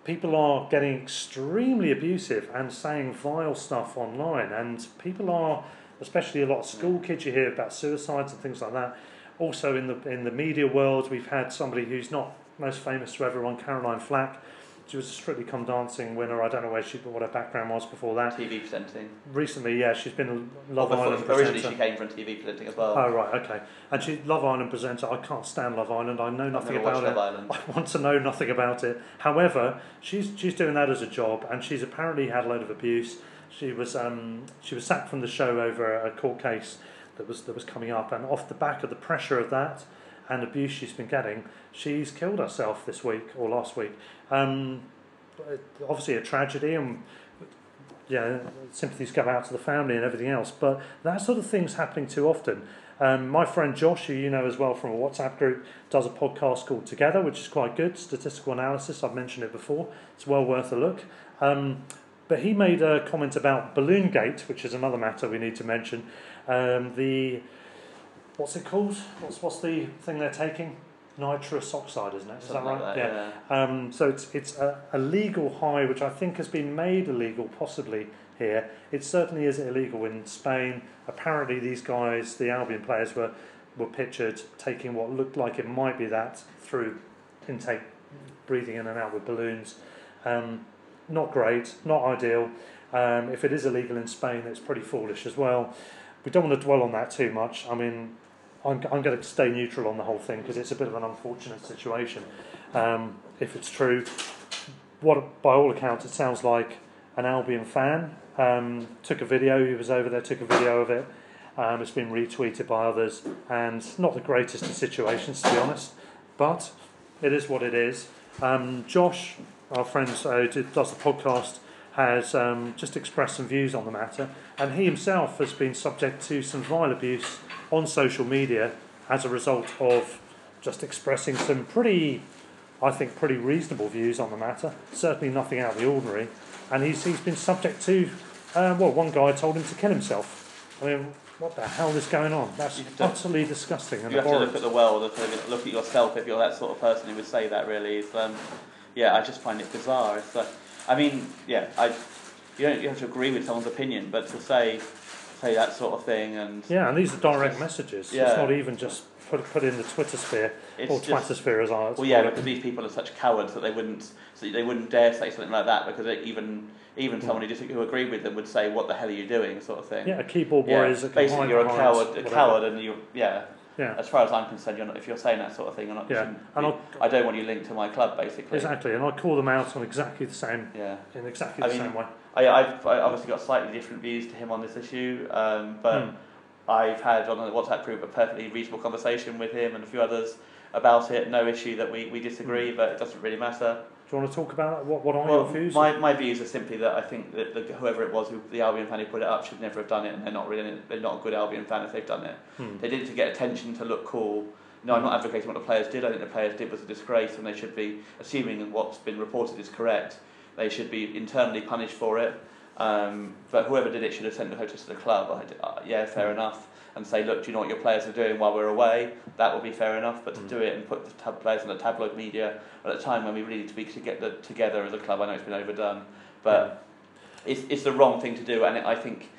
people are getting extremely abusive and saying vile stuff online, and people are, especially a lot of school kids, you hear about suicides and things like that. Also in the in the media world, we've had somebody who's not most famous to everyone, Caroline Flack. She was a Strictly Come Dancing winner. I don't know where she, what her background was before that. T V presenting. Recently, yeah, she's been a Love well, Island originally presenter. Originally she came from T V presenting as well. Oh, right, okay. And she's Love Island presenter. I can't stand Love Island. I know I've nothing about it. Love I want to know nothing about it. However, she's she's doing that as a job, and she's apparently had a load of abuse. She was um she was sacked from the show over a court case that was that was coming up, and off the back of the pressure of that and abuse she's been getting, she's killed herself this week or last week. Um, obviously a tragedy, and yeah, sympathies go out to the family and everything else, but that sort of thing's happening too often. Um, my friend Josh, who you know as well from a WhatsApp group, does a podcast called Together, which is quite good, statistical analysis. I've mentioned it before, it's well worth a look. Um, but he made a comment about Balloongate, which is another matter we need to mention. Um, the What's it called? What's what's the thing they're taking? Nitrous oxide, isn't it? Is Something that right? Like that, yeah. yeah. Um, so it's it's a, a legal high, which I think has been made illegal, possibly here. It certainly is illegal in Spain. Apparently, these guys, the Albion players, were were pictured taking what looked like it might be that through intake, breathing in and out with balloons. Um, not great, not ideal. Um, if it is illegal in Spain, it's pretty foolish as well. We don't want to dwell on that too much. I mean. I'm, I'm going to stay neutral on the whole thing because it's a bit of an unfortunate situation. Um, if it's true, what by all accounts it sounds like an Albion fan um, took a video. He was over there, took a video of it. Um, it's been retweeted by others, and not the greatest of situations, to be honest. But it is what it is. Um, Josh, our friend who does the podcast, has um, just expressed some views on the matter, and he himself has been subject to some vile abuse on social media as a result of just expressing some pretty, I think, pretty reasonable views on the matter. Certainly nothing out of the ordinary. And he's he's been subject to, uh, well, one guy told him to kill himself. I mean, what the hell is going on? That's utterly disgusting. And you have to look at the world, look at yourself if you're that sort of person who would say that, really. It's, um, yeah, I just find it bizarre. It's like, I mean, yeah, I, you don't you have to agree with someone's opinion, but to say... say that sort of thing, and yeah, and these are direct just, messages. Yeah. It's not even just put put in the Twitter sphere it's or Twitter sphere as ours. Well, yeah, because these people are such cowards that they wouldn't, so they wouldn't dare say something like that because it, even even mm. someone who just, who agreed with them would say, "What the hell are you doing?" sort of thing. Yeah, a keyboard warriors. Yeah. Basically, you're a coward, a whatever. coward, and you yeah. Yeah. As far as I'm concerned, you're not, if you're saying that sort of thing, you're not, yeah. and you, I don't want you linked to my club, basically. Exactly, and I call them out on exactly the same, yeah. in exactly the I mean, same way. I, I've I obviously got slightly different views to him on this issue, um, but mm. I've had on the WhatsApp group a perfectly reasonable conversation with him and a few others about it. No issue that we, we disagree, mm. but it doesn't really matter. Do you want to talk about what, what are well, your views? My, my views are simply that I think that the, whoever it was, who, the Albion fan who put it up, should never have done it, and they're not really they're not a good Albion fan if they've done it. Hmm. They did it to get attention, to look cool. No, I'm not advocating what the players did. I think the players did was a disgrace, and they should be, assuming what's been reported is correct, they should be internally punished for it. Um, but whoever did it should have sent the notice to the club. I, uh, yeah, fair hmm. enough. and say, look, do you know what your players are doing while we're away? That would be fair enough, but to mm. do it and put the tab- players in the tabloid media at a time when we really need to be to get the, together as a club, I know it's been overdone, but yeah. it's it's the wrong thing to do, and it, I think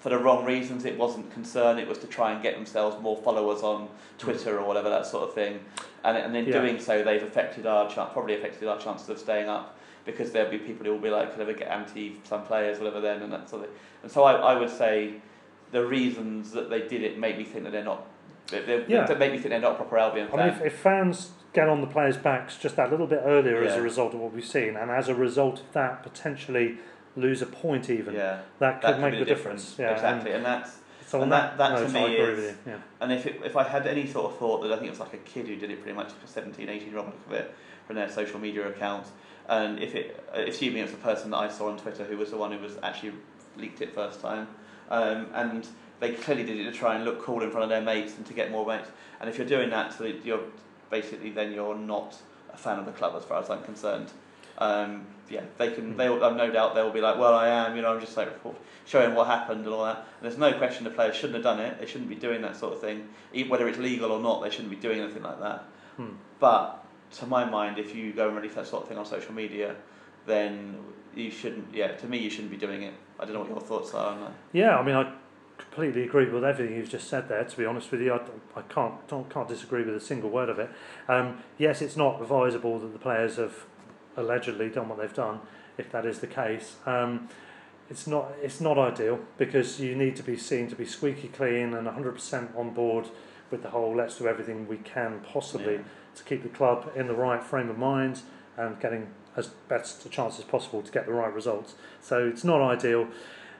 for the wrong reasons. It wasn't concern, it was to try and get themselves more followers on Twitter or whatever, that sort of thing, and, and in yeah. doing so they've affected our chance, probably affected our chances of staying up, because there'll be people who will be like, could ever get anti some players, whatever then, and that sort of thing. And so I, I would say the reasons that they did it make me think that they're not, they yeah. make me think they're not proper Albion fans. I mean, if, if fans get on the players' backs just that little bit earlier yeah. as a result of what we've seen, and as a result of that potentially lose a point even, yeah. that could that make the difference. difference. Yeah, exactly, and, and that's so and that, that, that to me is, yeah. and if it, if I had any sort of thought that I think it was like a kid who did it pretty much, a seventeen, eighteen year old look of it from their social media accounts, and if it, assuming it was the person that I saw on Twitter who was the one who was actually leaked it first time, um, and they clearly did it to try and look cool in front of their mates and to get more mates, and if you're doing that, so you're basically then you're not a fan of the club as far as I'm concerned. Um, yeah, they can. They, I've no doubt they will be like, well, I am. You know, I'm just like showing what happened and all that. And there's no question the players shouldn't have done it. They shouldn't be doing that sort of thing, whether it's legal or not. They shouldn't be doing anything like that. Hmm. But to my mind, if you go and release that sort of thing on social media, then you shouldn't. Yeah, to me, you shouldn't be doing it. I don't know what your thoughts are on that. Yeah, I mean, I completely agree with everything you've just said there. To be honest with you, I, I can't don't, can't disagree with a single word of it. Um, yes, it's not advisable that the players have allegedly done what they've done, if that is the case. Um, it's not it's not ideal, because you need to be seen to be squeaky clean and one hundred percent on board with the whole let's do everything we can possibly yeah. to keep the club in the right frame of mind and getting as best a chance as possible to get the right results. So it's not ideal.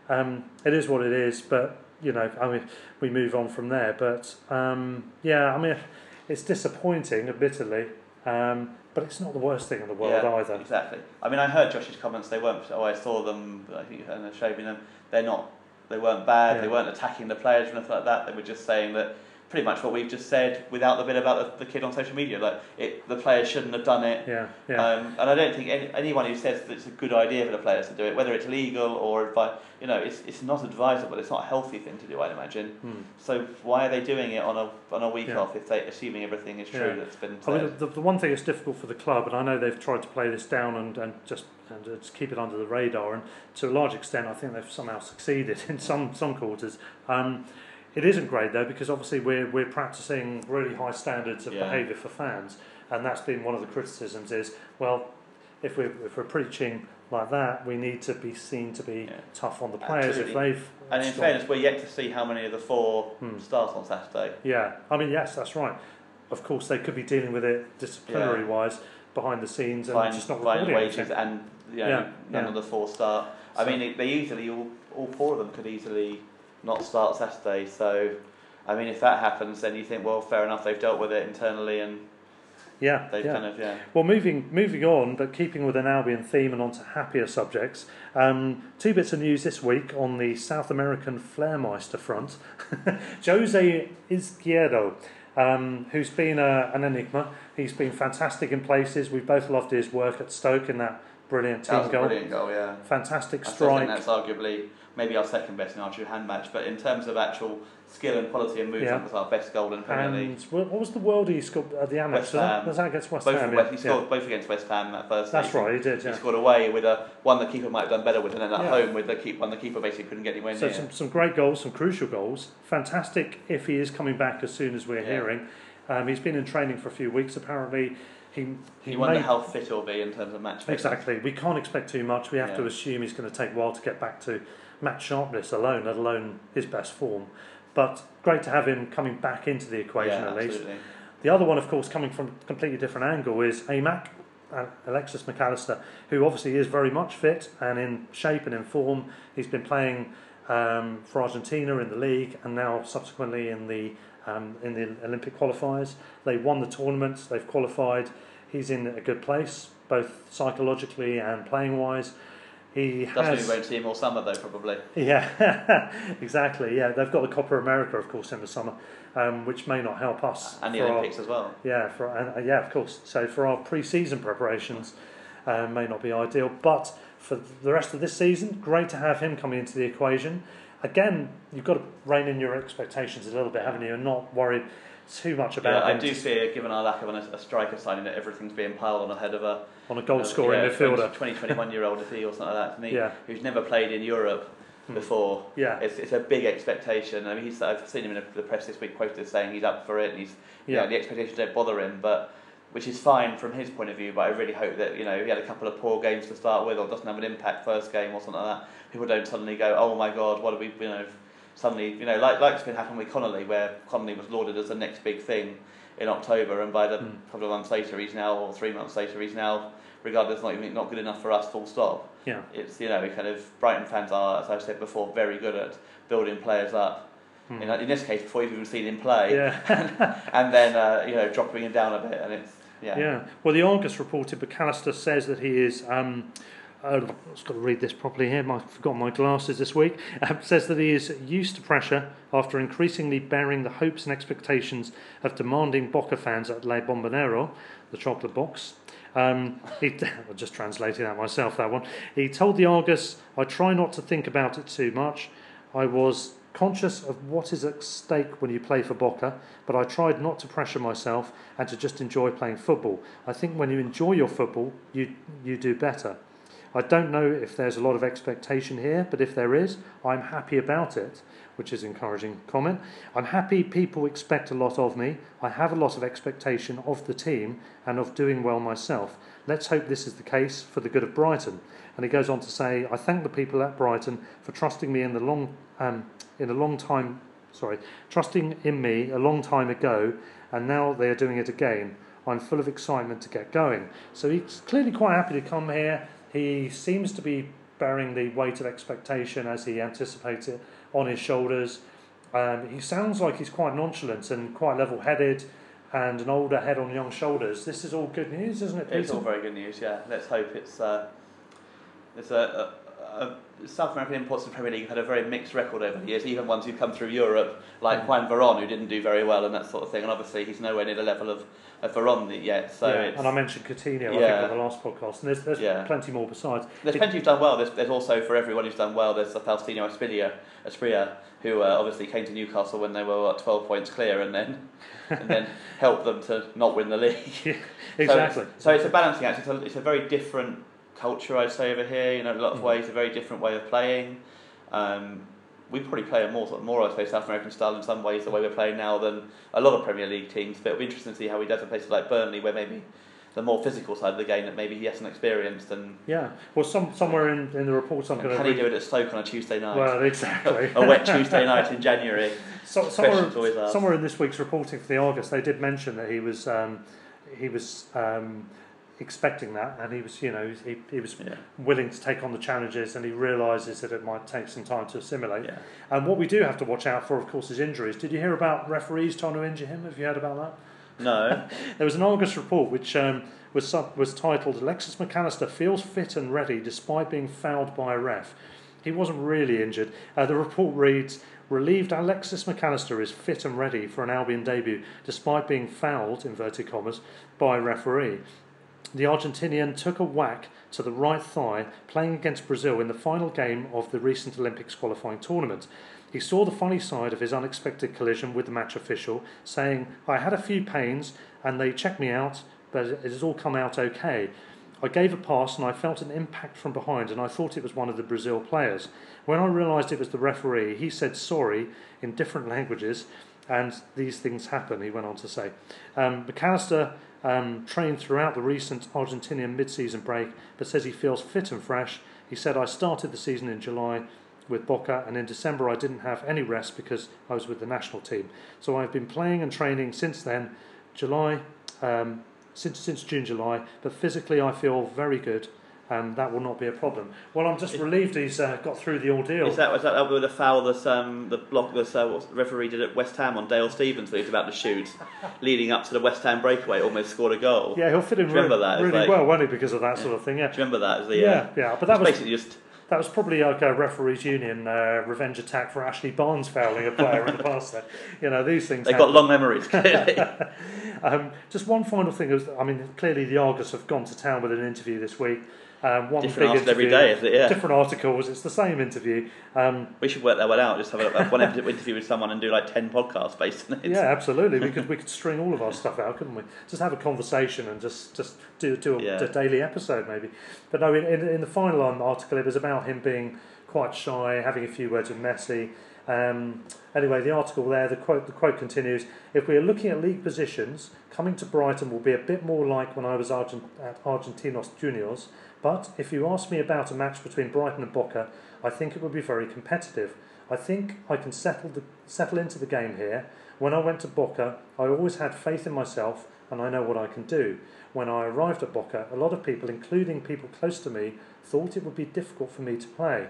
Um, it is what it is, but you know, I mean, we move on from there. But um, yeah, I mean, it's disappointing, admittedly. Um, But it's not the worst thing in the world yeah, either. Exactly. I mean, I heard Josh's comments. They weren't. Oh, I saw them. I think and they showed me them. They're not. They weren't bad. Yeah. They weren't attacking the players or anything like that. They were just saying that pretty much what we've just said, without the bit about the, the kid on social media. Like it, the players shouldn't have done it. Yeah. Yeah. Um, and I don't think any, anyone who says that it's a good idea for the players to do it, whether it's legal or advi- you know, it's it's not advisable. It's not a healthy thing to do, I'd imagine. Mm. So why are they doing it on a on a week yeah. off if they assuming everything is true yeah. that's been said? I mean, the, the one thing that's difficult for the club, and I know they've tried to play this down and, and just and just keep it under the radar, and to a large extent, I think they've somehow succeeded in some some quarters. Um, It isn't great though, because obviously we're we're practicing really high standards of yeah. behaviour for fans, and that's been one of the criticisms. Is well, if we're if we're preaching like that, we need to be seen to be yeah. tough on the players. Absolutely. If they've and in stopped. Fairness, we're yet to see how many of the four hmm. start on Saturday. Yeah, I mean yes, that's right. Of course, they could be dealing with it disciplinary yeah. wise behind the scenes, and fine, just not recording wages anything. And you know, yeah. none yeah. of the four start. So, I mean, they easily all all four of them could easily not start Saturday, so I mean, if that happens, then you think, well, fair enough, they've dealt with it internally, and yeah, they've yeah. kind of yeah. Well, moving moving on, but keeping with an Albion theme and onto happier subjects. Um, two bits of news this week on the South American Flairmeister front. Jose Izquierdo, um, who's been a, an enigma. He's been fantastic in places. We've both loved his work at Stoke in that brilliant team that was goal. A brilliant goal, yeah. Fantastic strike. I think that's arguably maybe our second best in our true hand match, but in terms of actual skill and quality and movement, yeah. was our best goal in Premier League. What was the world he scored at the Amex? Was that, was that against West both Ham? West, he scored yeah. both against West Ham that first. That's season. Right, he did. Yeah. He scored away with a one the keeper might have done better with, and then at yeah. home with the keep one the keeper basically couldn't get anywhere so near. So some, some great goals, some crucial goals. Fantastic if he is coming back as soon as we're yeah. hearing. Um, he's been in training for a few weeks apparently. He, he you wonder how fit he'll be in terms of match fitness. Exactly. We can't expect too much. We have yeah. to assume he's going to take a while to get back to match sharpness alone, let alone his best form. But great to have him coming back into the equation yeah, at least. Absolutely. The other one, of course, coming from a completely different angle is Mac Allister, Mac Allister, who obviously is very much fit and in shape and in form. He's been playing um, for Argentina in the league and now subsequently in the Um, in the Olympic qualifiers. They won the tournament, they've qualified. He's in a good place, both psychologically and playing wise. He That's has That's won't see him all summer though, probably. Yeah, exactly. Yeah, they've got the Copa America, of course, in the summer, um, which may not help us. And the Olympics our, as well. Yeah, for uh, yeah, of course. So for our pre-season preparations, uh, may not be ideal. But for the rest of this season, great to have him coming into the equation. again, you've got to rein in your expectations a little bit, haven't you, and not worry too much about it. Yeah, I do fear, given our lack of a, a striker signing, that everything's being piled on ahead of a on a goal scoring yeah, midfielder, twenty, twenty-one year old, if he or something like that, to me, yeah. who's never played in Europe hmm. before. Yeah, it's it's a big expectation. I mean, he's I've seen him in the press this week quoted as saying he's up for it, and he's yeah, you know, the expectations don't bother him, but. Which is fine from his point of view, but I really hope that, you know, he had a couple of poor games to start with, or doesn't have an impact first game or something like that. People don't suddenly go, oh my God, what have we, you know, suddenly, you know, like like's been happening with Connolly, where Connolly was lauded as the next big thing in October, and by the mm. couple of months later, he's now, or three months later, he's now regarded as not not good enough for us. Full stop. Yeah, it's you know, we kind of Brighton fans are, as I've said before, very good at building players up. In, in this case, before you've even seen him play, yeah. and then uh, you know dropping him down a bit, and it's yeah. Yeah. Well, the Argus reported, but Allister says that he is. Um, uh, I've just got to read this properly here. I forgot my glasses this week. Uh, says that he is used to pressure after increasingly bearing the hopes and expectations of demanding Boca fans at Le Bombonero, the chocolate box. Um, he, I just translated that myself. That one. He told the Argus, "I try not to think about it too much. I was." Conscious of what is at stake when you play for Boca, but I tried not to pressure myself and to just enjoy playing football. I think when you enjoy your football, you you do better. I don't know if there's a lot of expectation here, but if there is, I'm happy about it, which is an encouraging comment. I'm happy people expect a lot of me. I have a lot of expectation of the team and of doing well myself. Let's hope this is the case for the good of Brighton. And he goes on to say, I thank the people at Brighton for trusting me in the long um, in a long time, sorry, trusting in me a long time ago, and now they are doing it again. I'm full of excitement to get going. So he's clearly quite happy to come here. He seems to be bearing the weight of expectation as he anticipates it on his shoulders. Um, he sounds like he's quite nonchalant and quite level-headed. And an older head on young shoulders. This is all good news, isn't it, Peter? It's all very good news, yeah. Let's hope it's... Uh, it's a, a, a South American imports in the Premier League have had a very mixed record over the years, even ones who've come through Europe, like Juan Varane, who didn't do very well and that sort of thing. And obviously he's nowhere near the level of, of Varane yet. So yeah, it's, and I mentioned Coutinho, yeah, I think, on the last podcast. And there's, there's yeah. plenty more besides. There's it, plenty who've done well. There's, there's also, for everyone who's done well, there's the Faustino Aspria, Aspria who uh, obviously came to Newcastle when they were what, twelve points clear, and then... and then help them to not win the league. Yeah, exactly. So it's, so it's a balancing act. It's a, it's a very different culture, I'd say, over here. You know, in a lot of mm. ways, a very different way of playing. Um, we probably play a more, sort of more, I suppose, South American style in some ways, the way we're playing now, than a lot of Premier League teams. But it'll be interesting to see how he does in places like Burnley, where maybe the more physical side of the game that maybe he hasn't experienced. And yeah, well, some somewhere in, in the reports I'm going to. Can he do it at Stoke on a Tuesday night? Well, exactly. A wet Tuesday night in January. So, somewhere, somewhere in this week's reporting for the Argus, they did mention that he was um, he was um, expecting that, and he was you know he he was yeah. willing to take on the challenges, and he realises that it might take some time to assimilate. Yeah. And what we do have to watch out for, of course, is injuries. Did you hear about referees trying to injure him? Have you heard about that? No. There was an Argus report which um, was sub- was titled Alexis Mac Allister feels fit and ready despite being fouled by a ref. He wasn't really injured. Uh, the report reads, relieved Alexis Mac Allister is fit and ready for an Albion debut despite being fouled, inverted commas, by a referee. The Argentinian took a whack to the right thigh playing against Brazil in the final game of the recent Olympics qualifying tournament. He saw the funny side of his unexpected collision with the match official, saying, I had a few pains and they checked me out, but it has all come out okay. I gave a pass and I felt an impact from behind and I thought it was one of the Brazil players. When I realised it was the referee, he said sorry in different languages, and these things happen, he went on to say. Um, Mac Allister um, trained throughout the recent Argentinian mid-season break, but says he feels fit and fresh. He said, I started the season in July with Boca, and in December I didn't have any rest because I was with the national team. So I've been playing and training since then, July, um, since since June, July, but physically I feel very good, and that will not be a problem. Well, I'm just is, relieved he's uh, got through the ordeal. Is that was that uh, the foul that um, the block that uh, the referee did at West Ham on Dale Stevens when he was about to shoot, leading up to the West Ham breakaway, almost scored a goal? Yeah, he'll fit in really, that? really like, well, won't he? Because of that yeah. sort of thing. Yeah. Do you remember that? As the, yeah, uh, yeah, but that was basically just. That was probably like a referees' union uh, revenge attack for Ashley Barnes fouling a player in the past. There, you know, these things. They've happen. Got long memories, clearly. um, just one final thing. I mean, clearly the Argus have gone to town with an interview this week. Um, one different article every day, is it? Yeah. Different articles. It's the same interview. Um, we should work that one out. Just have a, one interview with someone and do like ten podcasts based on it. Yeah, absolutely. We could we could string all of our stuff out, couldn't we? Just have a conversation and just just do do a, yeah. a daily episode maybe. But no, in, in in the final article, it was about him being quite shy, having a few words with Messi. Um, anyway, the article there, the quote, the quote continues, "If we are looking at league positions, coming to Brighton will be a bit more like when I was Argent- at Argentinos Juniors, but if you ask me about a match between Brighton and Boca, I think it would be very competitive. I think I can settle the, settle into the game here. When I went to Boca, I always had faith in myself and I know what I can do. When I arrived at Boca, a lot of people, including people close to me, thought it would be difficult for me to play.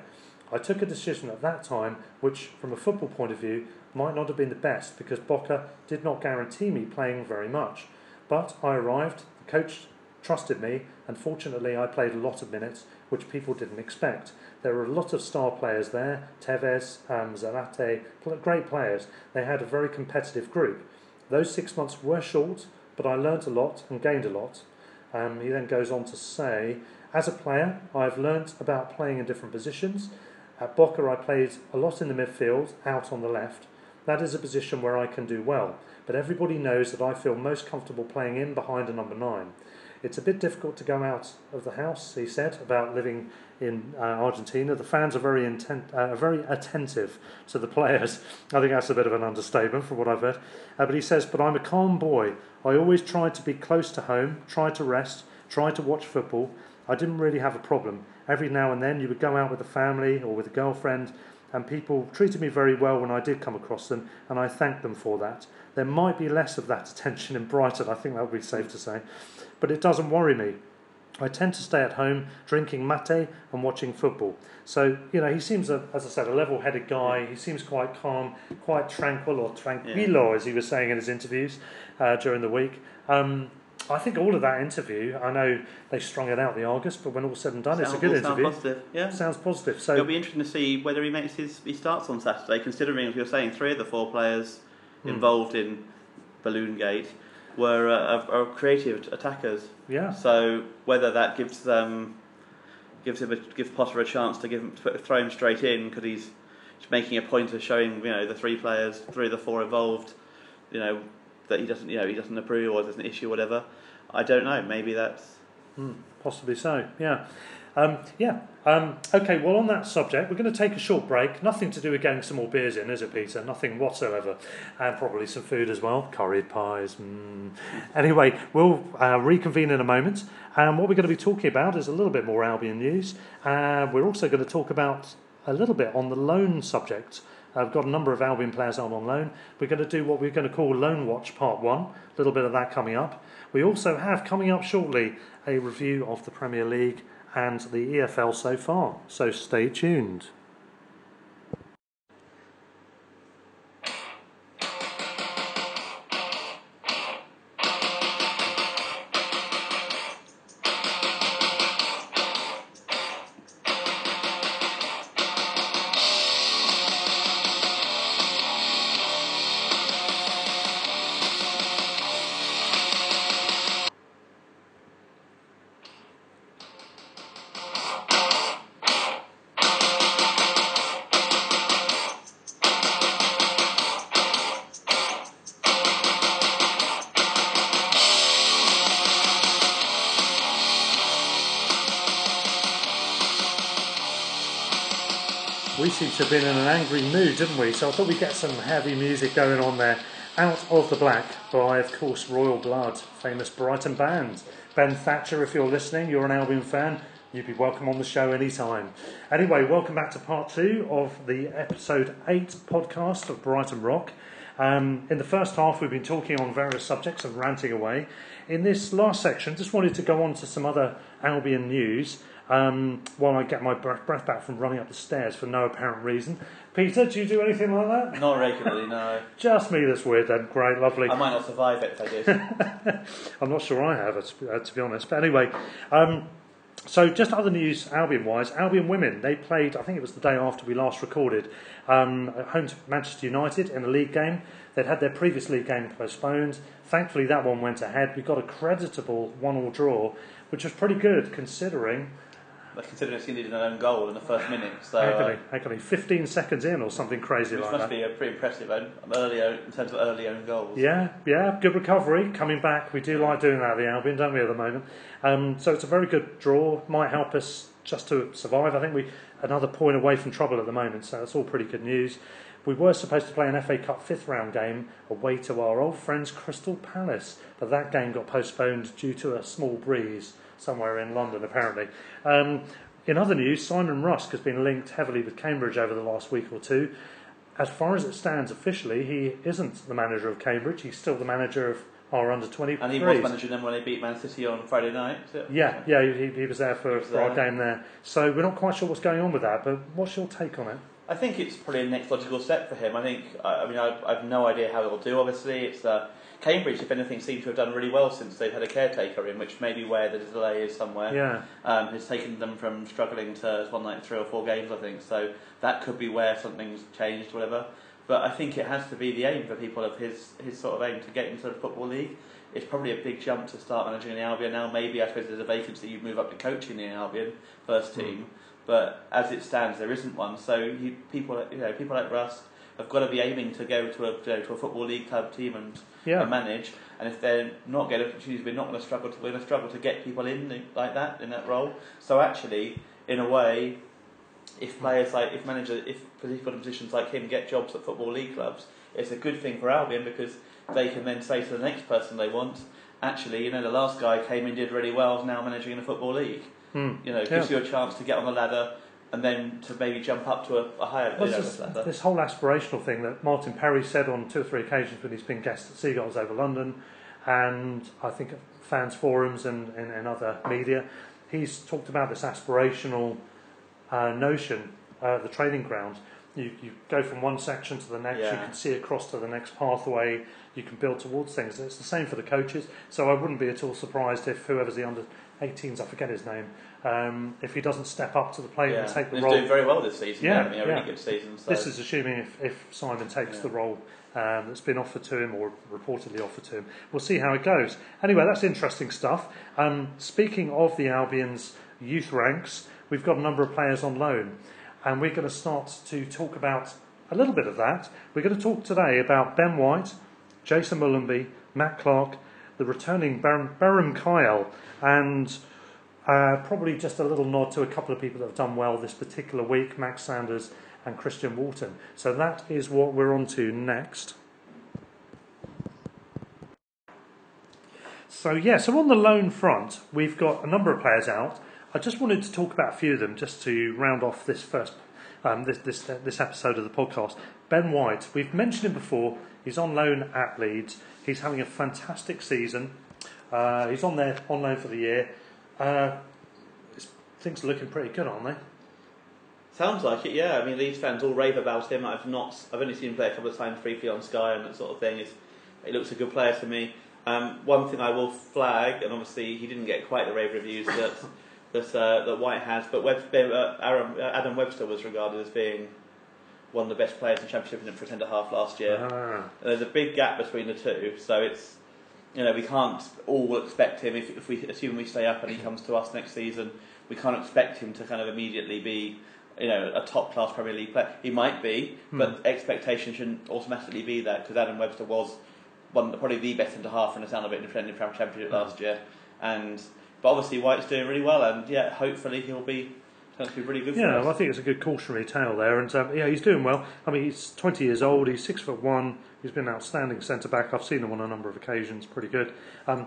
I took a decision at that time which, from a football point of view, might not have been the best because Boca did not guarantee me playing very much. But I arrived, the coach trusted me, and fortunately I played a lot of minutes, which people didn't expect. There were a lot of star players there, Tevez, um, Zarate, great players. They had a very competitive group. Those six months were short, but I learnt a lot and gained a lot." Um, he then goes on to say, "As a player, I've learnt about playing in different positions. At Boca I played a lot in the midfield, out on the left. That is a position where I can do well, but everybody knows that I feel most comfortable playing in behind a number nine. It's a bit difficult to go out of the house," he said, about living in uh, Argentina. "The fans are very intent, uh, very attentive to the players." I think that's a bit of an understatement from what I've heard. Uh, but he says, "But I'm a calm boy. I always tried to be close to home, tried to rest, tried to watch football. I didn't really have a problem. Every now and then you would go out with the family or with a girlfriend, and people treated me very well when I did come across them, and I thanked them for that. There might be less of that attention in Brighton," I think that would be safe to say, "but it doesn't worry me. I tend to stay at home drinking mate and watching football." So, you know, he seems, a, as I said, a level-headed guy. He seems quite calm, quite tranquil, or tranquilo, yeah. as he was saying in his interviews uh, during the week. Um, I think all of that interview, I know they strung it out, the Argus, but when all said and done, sounds, it's a good interview. Sounds positive, yeah. Sounds positive. So it'll be interesting to see whether he makes his he starts on Saturday, considering, as you're saying, three of the four players mm. involved in Balloongate were uh, are creative attackers. Yeah. So whether that gives them gives him a, gives Potter a chance to give him, throw him straight in, because he's making a point of showing, you know, the three players, three of the four involved, you know, that he doesn't, you know, he doesn't approve or there's an issue or whatever. I don't know. Maybe that's mm, possibly so. Yeah, um, yeah. Um, okay. Well, on that subject, we're going to take a short break. Nothing to do with getting some more beers in, is it, Peter? Nothing whatsoever, and probably some food as well. Curried pies. Mm. Anyway, we'll uh, reconvene in a moment. And um, what we're going to be talking about is a little bit more Albion news. Uh, we're also going to talk about a little bit on the loan subject. I've got a number of Albion players on on loan. We're going to do what we're going to call Loan Watch Part one. A little bit of that coming up. We also have, coming up shortly, a review of the Premier League and the E F L so far. So stay tuned. We seem to have been in an angry mood, didn't we? So I thought we'd get some heavy music going on there. Out of the Black by, of course, Royal Blood, famous Brighton band. Ben Thatcher, if you're listening, you're an Albion fan, you'd be welcome on the show anytime. Anyway, welcome back to part two of the episode eight podcast of Brighton Rock. Um, in the first half, we've been talking on various subjects and ranting away. In this last section, just wanted to go on to some other Albion news. Um, while I get my breath back from running up the stairs for no apparent reason. Peter, do you do anything like that? Not regularly, no. Just me this weird then. Great, lovely. I might not survive it if I do. I'm not sure I have, to be honest. But anyway, um, so just other news Albion-wise. Albion women, they played, I think it was the day after we last recorded, um, at home to Manchester United in a league game. They'd had their previous league game postponed. Thankfully, that one went ahead. We got a creditable one-all draw, which was pretty good considering... considering she needed an own goal in the first minute. So Hackney, Hackney, fifteen seconds in or something crazy like that. Which must be a pretty impressive own, early own, in terms of early own goals. Yeah, yeah, good recovery, coming back. We do like doing that at the Albion, don't we, at the moment? Um, so it's a very good draw. Might help us just to survive. I think we another point away from trouble at the moment, so that's all pretty good news. We were supposed to play an F A Cup fifth round game away to our old friends Crystal Palace, but that game got postponed due to a small breeze somewhere in London, apparently. Um, in other news, Simon Rusk has been linked heavily with Cambridge over the last week or two. As far as it stands officially, he isn't the manager of Cambridge, he's still the manager of our under twenty-threes. And he was managing them when they beat Man City on Friday night. Yeah, yeah, he, he was there for, was for there. our game there. So we're not quite sure what's going on with that, but what's your take on it? I think it's probably the next logical step for him. I think, I mean, I've, I've no idea how it'll do, obviously. It's uh, Cambridge, if anything, seems to have done really well since they've had a caretaker in, which may be where the delay is somewhere. Yeah. Um, it's taken them from struggling to won like three or four games, I think. So that could be where something's changed, whatever. But I think it has to be the aim for people of his, his sort of aim to get into the Football League. It's probably a big jump to start managing the Albion now. Maybe, I suppose, there's a vacancy, you move up to coaching the Albion first team. Mm. But as it stands, there isn't one. So you, people, you know, people like Russ have got to be aiming to go to a you know, to a Football League club team and, yeah. and manage. And if they're not getting opportunities, we're not going to struggle. To, we're going to struggle to get people in like that in that role. So actually, in a way, if players like if managers, if people in positions like him get jobs at Football League clubs, it's a good thing for Albion because they can then say to the next person they want, actually, you know, the last guy came in, did really well, is now managing in the Football League. Mm. You know, it gives yeah. you a chance to get on the ladder and then to maybe jump up to a, a higher well, this, this ladder. This whole aspirational thing that Martin Perry said on two or three occasions when he's been guest at Seagulls over London, and I think fans forums and, and, and other media, he's talked about this aspirational uh, notion of uh, the training ground. You, you go from one section to the next, yeah. you can see across to the next pathway, you can build towards things. It's the same for the coaches, so I wouldn't be at all surprised if whoever's the under eighteens, I forget his name, um, if he doesn't step up to the plate yeah. and take the he's role. He's doing very well this season, yeah, yeah. a really good season. So. This is assuming if, if Simon takes yeah. the role um, that's been offered to him or reportedly offered to him. We'll see how it goes. Anyway, that's interesting stuff. Um, speaking of the Albion's youth ranks, we've got a number of players on loan. And we're going to start to talk about a little bit of that. We're going to talk today about Ben White, Jason Mullenby, Matt Clark, the returning Barham Kyle, and uh, probably just a little nod to a couple of people that have done well this particular week, Max Sanders and Christian Walton. So that is what we're on to next. So yeah, so on the loan front, we've got a number of players out. I just wanted to talk about a few of them just to round off this first um, this this this episode of the podcast. Ben White, we've mentioned him before. He's on loan at Leeds. He's having a fantastic season. Uh, he's on there on loan for the year. Uh, things are looking pretty good, aren't they? Sounds like it. Yeah, I mean, Leeds fans all rave about him. I've not. I've only seen him play a couple of times briefly on Sky and that sort of thing. It's, it looks a good player to me. Um, one thing I will flag, and obviously he didn't get quite the rave reviews that. That, uh, that White has, but Web- uh, Aaron, uh, Adam Webster was regarded as being one of the best players in the Championship and a centre half last year. Ah. And there's a big gap between the two, so it's you know we can't all expect him if, if we assume we stay up and he comes to us next season. We can't expect him to kind of immediately be you know a top class Premier League player. He might be, hmm. but expectation shouldn't automatically be there because Adam Webster was one probably the best centre half in the sound of it in the Championship hmm. last year, and. But obviously White's doing really well, and yeah, hopefully he'll be going to be really good for yeah, us. Yeah, well, I think it's a good cautionary tale there, and um, yeah, he's doing well. I mean, he's twenty years old, he's six foot one, he's been an outstanding centre back. I've seen him on a number of occasions, pretty good. Um,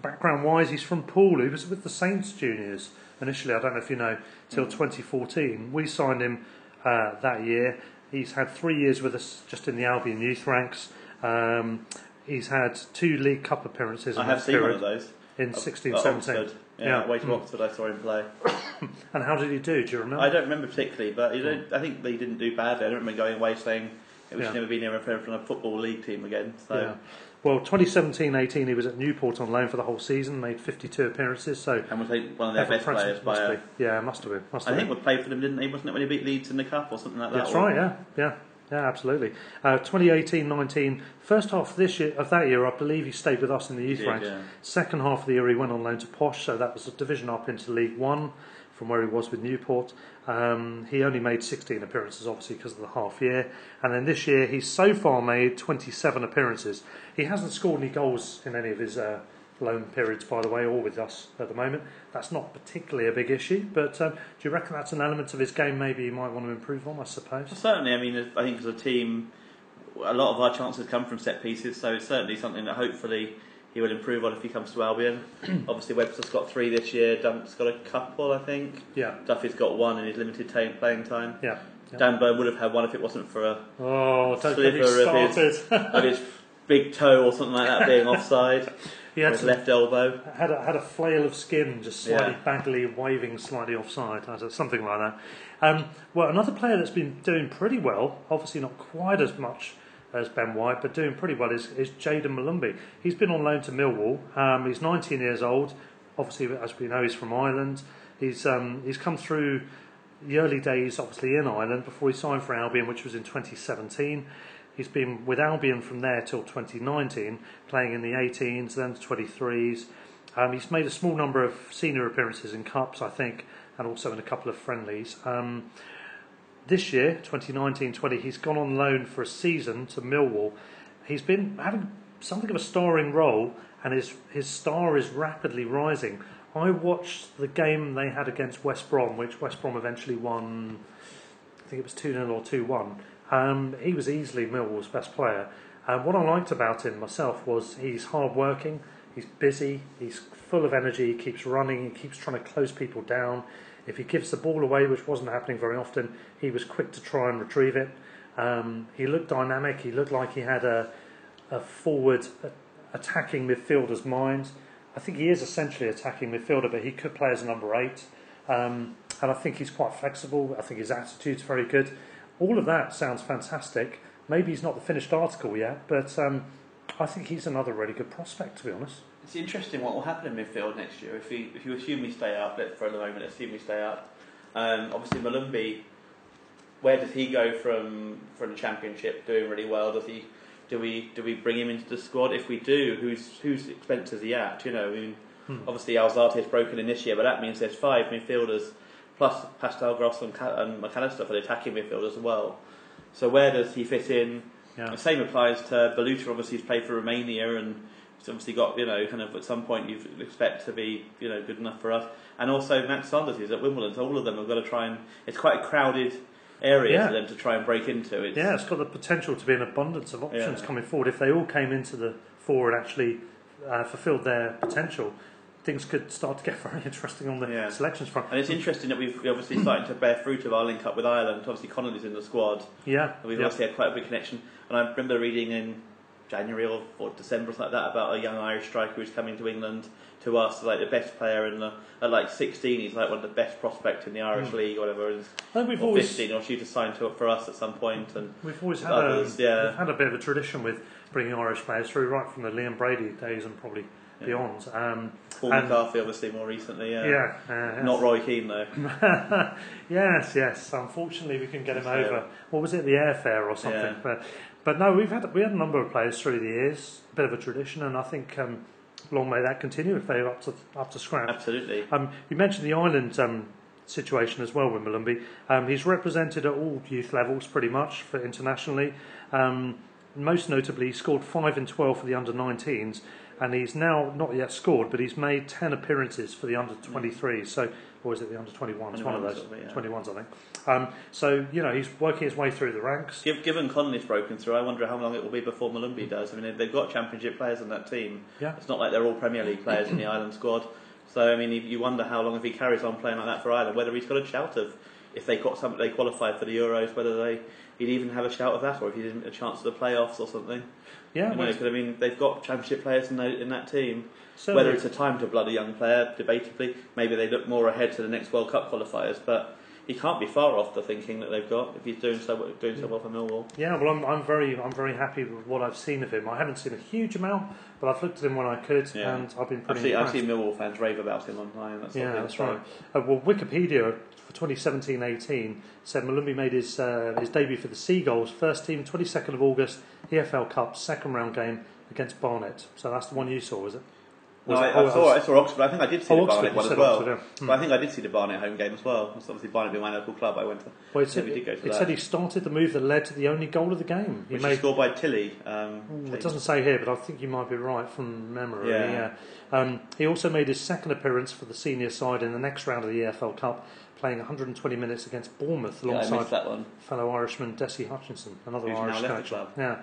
background wise, he's from Poole. He was with the Saints Juniors initially. I don't know if you know, till mm. twenty fourteen. We signed him uh, that year. He's had three years with us, just in the Albion youth ranks. Um, he's had two League Cup appearances. I have seen one of those. In sixteen seventeen. Yeah, yeah. Way to mm. Oxford, I saw him play. And how did he do? Do you remember? I don't remember particularly, but you don't, I think they didn't do badly. I don't remember going away saying it would yeah. never be near a player from a Football League team again. So. Yeah. Well, twenty seventeen eighteen, he was at Newport on loan for the whole season, made fifty-two appearances. So and was one of their best players by a... Yeah, must have been. Must have I been. think we played for them, didn't he? Wasn't it when he beat Leeds in the Cup or something like that? That's right, yeah. Yeah. Yeah, absolutely. Uh, twenty eighteen nineteen, first half of, this year, of that year, I believe he stayed with us in the youth ranks. Yeah. Second half of the year, he went on loan to Posh, so that was a division up into League One. from where he was with Newport. Um, he only made sixteen appearances, obviously, because of the half year. And then this year, he's so far made twenty-seven appearances. He hasn't scored any goals in any of his uh, loan periods, by the way, or with us at the moment. That's not particularly a big issue, but um, do you reckon that's an element of his game maybe he might want to improve on, I suppose? Well, certainly. I mean, I think as a team, a lot of our chances come from set pieces, so it's certainly something that hopefully he will improve on if he comes to Albion. Obviously, Webster's got three this year. Dump's got a couple, I think. Yeah. Duffy's got one in his limited t- playing time. Yeah. yeah. Dan Byrne would have had one if it wasn't for a oh, sliver of his, of his big toe or something like that being offside. He had his left elbow. Had a, had a flail of skin, just slightly yeah. baggily, waving slightly offside, something like that. Um, well, another player that's been doing pretty well, obviously not quite as much as Ben White, but doing pretty well, is, is Jayden Malumbi. He's been on loan to Millwall. Um, he's nineteen years old. Obviously, as we know, he's from Ireland. He's um, he's come through the early days, obviously, in Ireland before he signed for Albion, which was in twenty seventeen. He's been with Albion from there till twenty nineteen, playing in the eighteens, then the twenty-threes. Um, he's made a small number of senior appearances in cups, I think, and also in a couple of friendlies. Um, This year, twenty nineteen twenty, he's gone on loan for a season to Millwall. He's been having something of a starring role, and his, his star is rapidly rising. I watched the game they had against West Brom, which West Brom eventually won, I think it was two nil or two one. Um, he was easily Millwall's best player. And what I liked about him myself was he's hard-working, he's busy, he's full of energy, he keeps running, he keeps trying to close people down. If he gives the ball away, which wasn't happening very often, he was quick to try and retrieve it. Um, he looked dynamic. He looked like he had a, a forward attacking midfielder's mind. I think he is essentially attacking midfielder, but he could play as a number eight. Um, and I think he's quite flexible. I think his attitude's very good. All of that sounds fantastic. Maybe he's not the finished article yet, but um, I think he's another really good prospect, to be honest. It's interesting what will happen in midfield next year if you if you assume we stay up. Let's for the moment assume we stay up. Um, obviously, Malumbi, where does he go from from the Championship? Doing really well. Does he? Do we do we bring him into the squad? If we do, whose whose expense is he at? You know, I mean, hmm. obviously Alzate's broken in this year, but that means there's five midfielders plus Pascal Gross and, Cal- and Mac Allister for the attacking midfield as well. So where does he fit in? Yeah. The same applies to Baluta. Obviously, he's played for Romania and. He's obviously got, you know, kind of at some point you expect to be, you know, good enough for us. And also Max Sanders is at Wimbledon, so all of them have got to try and... It's quite a crowded area yeah. for them to try and break into. It's, yeah, it's got the potential to be an abundance of options yeah. coming forward. If they all came into the fore and actually uh, fulfilled their potential, things could start to get very interesting on the yeah. selections front. And it's interesting that we've obviously started to bear fruit of our link-up with Ireland. Obviously Connolly's in the squad. Yeah. And we've yeah. obviously had quite a big connection. And I remember reading in... January or, or December or something like that about a young Irish striker who's coming to England to us, like the best player in the, at like sixteen, he's like one of the best prospects in the Irish mm. league or whatever, and I think we've or always, fifteen or she just signed to, for us at some point, and we've always had, others, a, yeah. we've had a bit of a tradition with bringing Irish players through right from the Liam Brady days and probably yeah. beyond. Um, Paul and, McCarthy obviously more recently, yeah, yeah uh, yes. not Roy Keane though. yes yes unfortunately we couldn't get him yeah. over, what was it, the airfare or something yeah. but But no, we've had we had a number of players through the years, a bit of a tradition, and I think um, long may that continue if they're up to up to scratch. Absolutely. Um, you mentioned the Ireland um, situation as well with Malumbi. Um, he's represented at all youth levels pretty much for internationally. Um, most notably, he scored five in twelve for the under nineteens, and he's now not yet scored, but he's made ten appearances for the under twenty-threes. So, or is it the under twenty-ones? It's one of those yeah. twenty-ones, I think. Um, so, you know, he's working his way through the ranks. Given Connolly's broken through, I wonder how long it will be before Malumbi does. I mean, they've got Championship players on that team. Yeah. It's not like they're all Premier League players in the Ireland squad. So, I mean, you wonder how long, if he carries on playing like that for Ireland, whether he's got a shout of, if they got something, they qualified for the Euros, whether they he'd even have a shout of that, or if he didn't get a chance to the playoffs or something. Yeah, you know, cause, I mean, they've got Championship players in, the, in that team. Certainly. Whether it's a time to blood a young player, debatably, maybe they look more ahead to the next World Cup qualifiers, but he can't be far off the thinking that they've got if he's doing so doing so well for Millwall. Yeah, well, I'm I'm very I'm very happy with what I've seen of him. I haven't seen a huge amount, but I've looked at him when I could, yeah. and I've been pretty. I've seen, I've seen Millwall fans rave about him online. That's yeah, that's right. Uh, well, Wikipedia for twenty seventeen eighteen said Malumbi made his uh, his debut for the Seagulls first team twenty-second of August E F L Cup second round game against Barnet. So that's the one you saw, is it? No, I, I, saw, I saw Oxford. I think I did see oh, the Barnet one as well. Oxford, yeah. hmm. But I think I did see the Barnet home game as well. It's obviously Barnet being my local club. I went to. Well, it said, we did go to it that. said he started the move that led to the only goal of the game. He Which made, was scored by Tilly. Um, ooh, it doesn't say here, but I think you might be right from memory. Yeah. yeah. Um, he also made his second appearance for the senior side in the next round of the E F L Cup, playing one hundred twenty minutes against Bournemouth alongside yeah, fellow Irishman Desi Hutchinson, another Who's Irish coach. Yeah. yeah.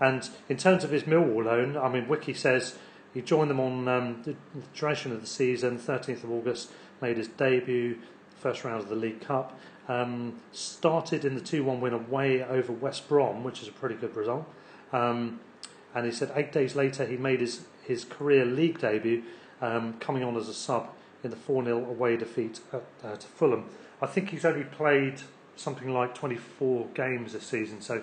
And in terms of his Millwall loan, I mean, Wiki says he joined them on um, the duration of the season, thirteenth of August, made his debut, first round of the League Cup, um, started in the two one win away over West Brom, which is a pretty good result. Um, and he said eight days later he made his, his career league debut, um, coming on as a sub in the four nil away defeat at, uh, to Fulham. I think he's only played something like twenty-four games this season, so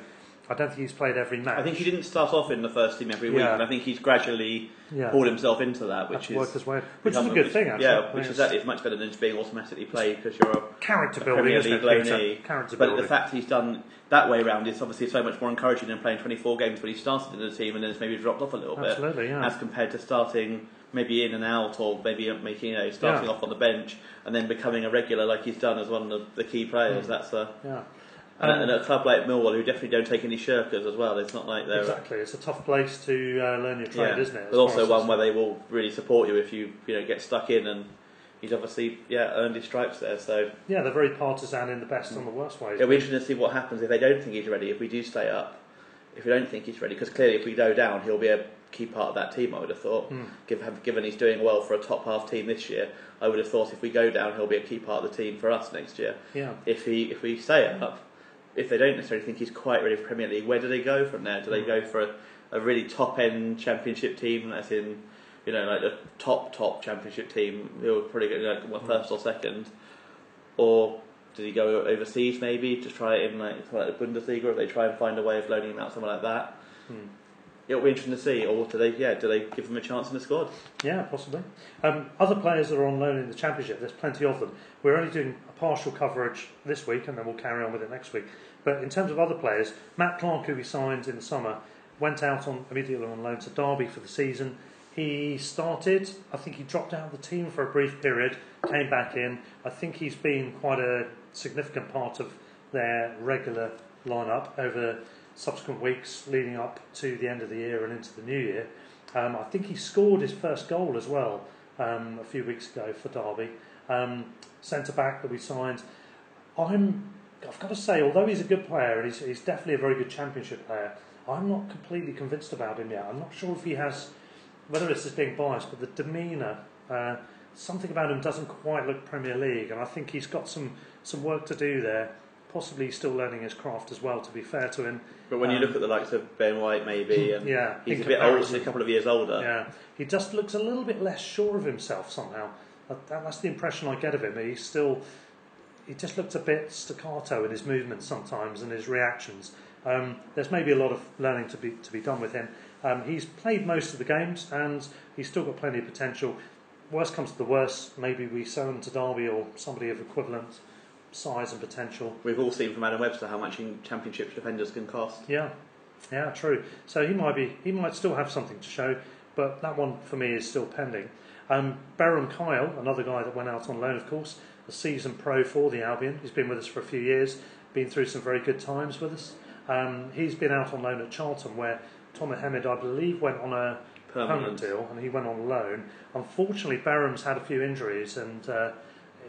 I don't think he's played every match. I think he didn't start off in the first team every yeah. week, and I think he's gradually yeah. pulled himself into that, which is work his way. Which is a good which, thing, actually. Yeah, which is actually much better than just being automatically played because you're a character a building, isn't it? Loanee. Character but building. The fact he's done that way round is obviously so much more encouraging than playing twenty-four games when he started in the team and then it's maybe dropped off a little Absolutely, bit, yeah. as compared to starting maybe in and out, or maybe making you know starting yeah. off on the bench and then becoming a regular like he's done as one of the, the key players. Mm. That's a yeah. And, um, and at a club like Millwall, who definitely don't take any shirkers as well, it's not like they're... Exactly, it's a tough place to uh, learn your trade, yeah. isn't it? But also one where they will really support you if you you know get stuck in, and he's obviously yeah earned his stripes there. So yeah, they're very partisan in the best mm. and the worst ways. It'll be interesting to see what happens if they don't think he's ready, if we do stay up, if we don't think he's ready, because clearly if we go down, he'll be a key part of that team, I would have thought. Mm. Given, given he's doing well for a top half team this year, I would have thought if we go down, he'll be a key part of the team for us next year. Yeah. If, he, if we stay up... If they don't necessarily think he's quite ready for Premier League, where do they go from there? Do they go for a, a really top-end Championship team, as in, you know, like a top, top Championship team who would probably get like well, first or second? Or do they go overseas maybe to try it in like, like the Bundesliga, or if they try and find a way of loaning him out, somewhere like that? Hmm. It'll be interesting to see. Or do they, yeah, do they give him a chance in the squad? Yeah, possibly. Um, other players that are on loan in the Championship, there's plenty of them. We're only doing a partial coverage this week, and then we'll carry on with it next week. But in terms of other players, Matt Clark, who we signed in the summer, went out on immediately on loan to Derby for the season. He started, I think he dropped out of the team for a brief period, came back in. I think he's been quite a significant part of their regular lineup over subsequent weeks leading up to the end of the year and into the new year. Um, I think he scored his first goal as well um, a few weeks ago for Derby. Um, Centre back that we signed. I'm, I've got to say, although he's a good player and he's, he's definitely a very good Championship player, I'm not completely convinced about him yet. I'm not sure if he has, whether it's just being biased, but the demeanour, uh, something about him doesn't quite look Premier League, and I think he's got some some work to do there. Possibly still learning his craft as well, to be fair to him. But when um, you look at the likes of Ben White, maybe, and yeah, he's a bit older, a couple of years older. Yeah, he just looks a little bit less sure of himself somehow. That, that's the impression I get of him. He's still, he just looks a bit staccato in his movements sometimes and his reactions. Um, there's maybe a lot of learning to be to be done with him. Um, he's played most of the games and he's still got plenty of potential. Worst comes to the worst, maybe we sell him to Derby or somebody of equivalent size and potential. We've all seen from Adam Webster how much Championship defenders can cost. Yeah, yeah, true. So he might be, he might still have something to show, but that one for me is still pending. Um, Berram Kyle, another guy that went out on loan, of course, a season pro for the Albion. He's been with us for a few years, been through some very good times with us. Um, he's been out on loan at Charlton, where Tom Mohamed, I believe, went on a permanent, permanent deal, and he went on loan. Unfortunately, Berram's had a few injuries and. Uh,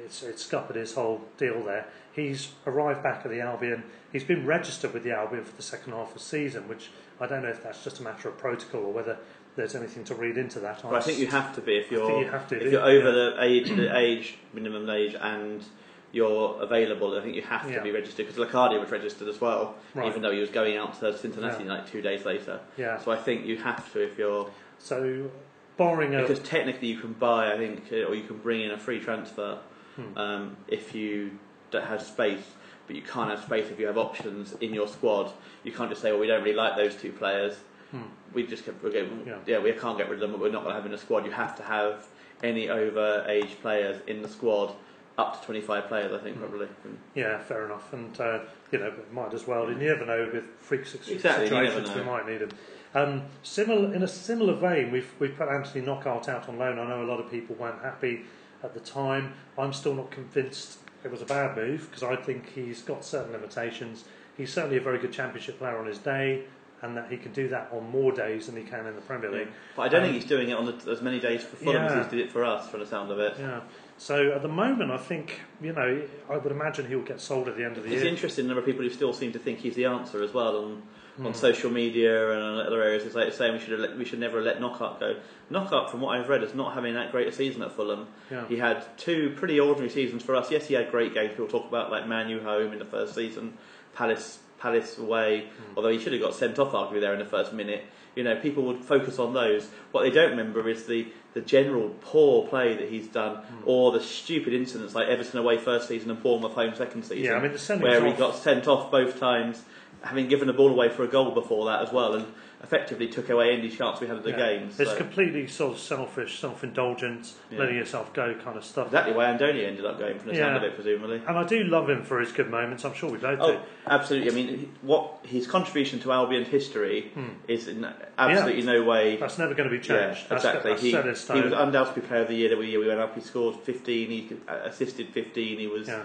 It's, it's scuppered his whole deal there. He's arrived back at the Albion. He's been registered with the Albion for the second half of the season, which I don't know if that's just a matter of protocol or whether there's anything to read into that. Well, I think you have to be if you're you to, if you're over yeah. the age the age minimum age and you're available. I think you have to yeah. be registered, because Lacardia was registered as well, right. even though he was going out to Cincinnati yeah. like two days later. Yeah. So I think you have to if you're so barring a, because technically you can buy, I think, or you can bring in a free transfer. Hmm. Um, if you don't have space, but you can't have space if you have options in your squad. You can't just say, well, we don't really like those two players. Hmm. We just kept, okay, yeah. yeah, we can't get rid of them, but we're not going to have in a squad. You have to have any over-age players in the squad, up to twenty-five players, I think, hmm. probably. Yeah, fair enough. And, uh, you know, might as well. You never know with freak exactly, situations, we might need them. Um, similar in a similar vein, we've we've put Anthony Knockaert out on loan. I know a lot of people weren't happy at the time. I'm still not convinced it was a bad move, because I think he's got certain limitations. He's certainly a very good Championship player on his day, and that he can do that on more days than he can in the Premier League. Yeah. But I don't um, think he's doing it on the, as many days for Fulham yeah. as he's did it for us, for the sound of it. Yeah. So at the moment, I think, you know, I would imagine he'll get sold at the end of the it's year. It's interesting, the number of people who still seem to think he's the answer as well on, mm. on social media and on other areas. It's like saying we should have let, we should never have let Knockaert go. Knockaert, from what I've read, is not having that great a season at Fulham. Yeah. He had two pretty ordinary seasons for us. Yes, he had great games. People talk about like Man U home in the first season, Palace Palace away, mm. although he should have got sent off arguably there in the first minute. You know, people would focus on those. What they don't remember is the, the general poor play that he's done, mm. or the stupid incidents like Everton away first season and Bournemouth home second season, yeah, I mean, the where off. he got sent off both times, having given the ball away for a goal before that as well, and effectively took away any chance we had at the yeah. game. So. It's completely sort of selfish, self-indulgent, yeah. letting yourself go kind of stuff. Exactly where Andoni ended up going from the yeah. sound of it, presumably. And I do love him for his good moments. I'm sure we both oh, do. Absolutely. I mean, what his contribution to Albion's history mm. is in absolutely yeah. no way... That's never going to be changed. Yeah, that's exactly. That's he, set in stone. He was undoubtedly player of the year the year we went up. He scored fifteen, he assisted fifteen, he was... Yeah.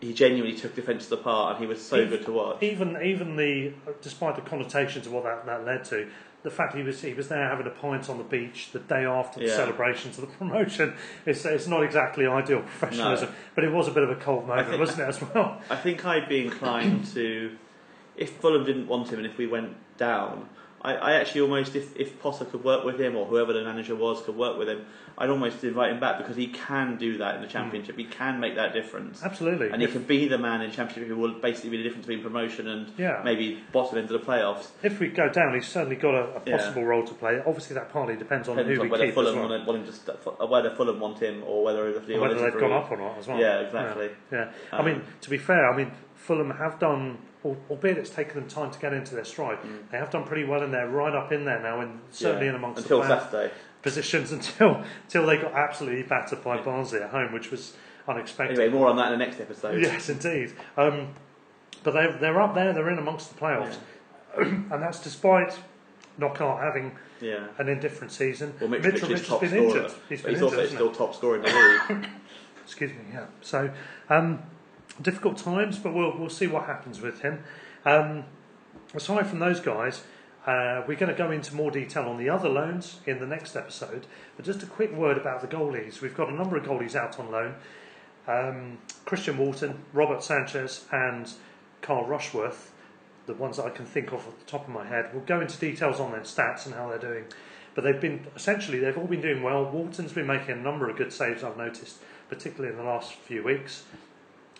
He genuinely took defence to the part, and he was so even, good to watch. Even, even the despite the connotations of what that, that led to, the fact he was he was there having a pint on the beach the day after the yeah. celebrations of the promotion, it's it's not exactly ideal professionalism, no. but it was a bit of a cold moment, think, wasn't it, as well? I think I'd be inclined to, if Fulham didn't want him and if we went down, I, I actually almost, if, if Potter could work with him, or whoever the manager was could work with him, I'd almost invite him back, because he can do that in the Championship. Mm. He can make that difference. Absolutely. And if, he can be the man in Championship who will basically be the difference between promotion and yeah. maybe bottom end of the playoffs. If we go down, he's certainly got a, a possible yeah. role to play. Obviously, that partly depends on depends who on we whether keep Fulham as well. want, want him to, whether Fulham want him, or whether, or whether, whether they've gone up or not as well. Yeah, exactly. Yeah. yeah. Um, I mean, to be fair, I mean, Fulham have done... albeit it's taken them time to get into their stride, mm. they have done pretty well, and they're right up in there now, and certainly yeah. in amongst until the Saturday positions until until they got absolutely battered by yeah. Barnsley at home, which was unexpected. Anyway, more on that in the next episode. Yes, indeed. Um, but they're they're up there, they're in amongst the playoffs, yeah. and that's despite Knockaert having yeah. an indifferent season. Well, Mitrovic Mitrovic has top been scorer, injured. He's, been he's injured, also still it? top scorer in the league. Excuse me. Yeah. So. Um, Difficult times, but we'll we'll see what happens with him. Um, aside from those guys, uh, we're going to go into more detail on the other loans in the next episode. But just a quick word about the goalies. We've got a number of goalies out on loan. Um, Christian Walton, Robert Sanchez and Carl Rushworth, the ones that I can think of at the top of my head. We'll go into details on their stats and how they're doing. But they've been, essentially, they've all been doing well. Walton's been making a number of good saves, I've noticed, particularly in the last few weeks.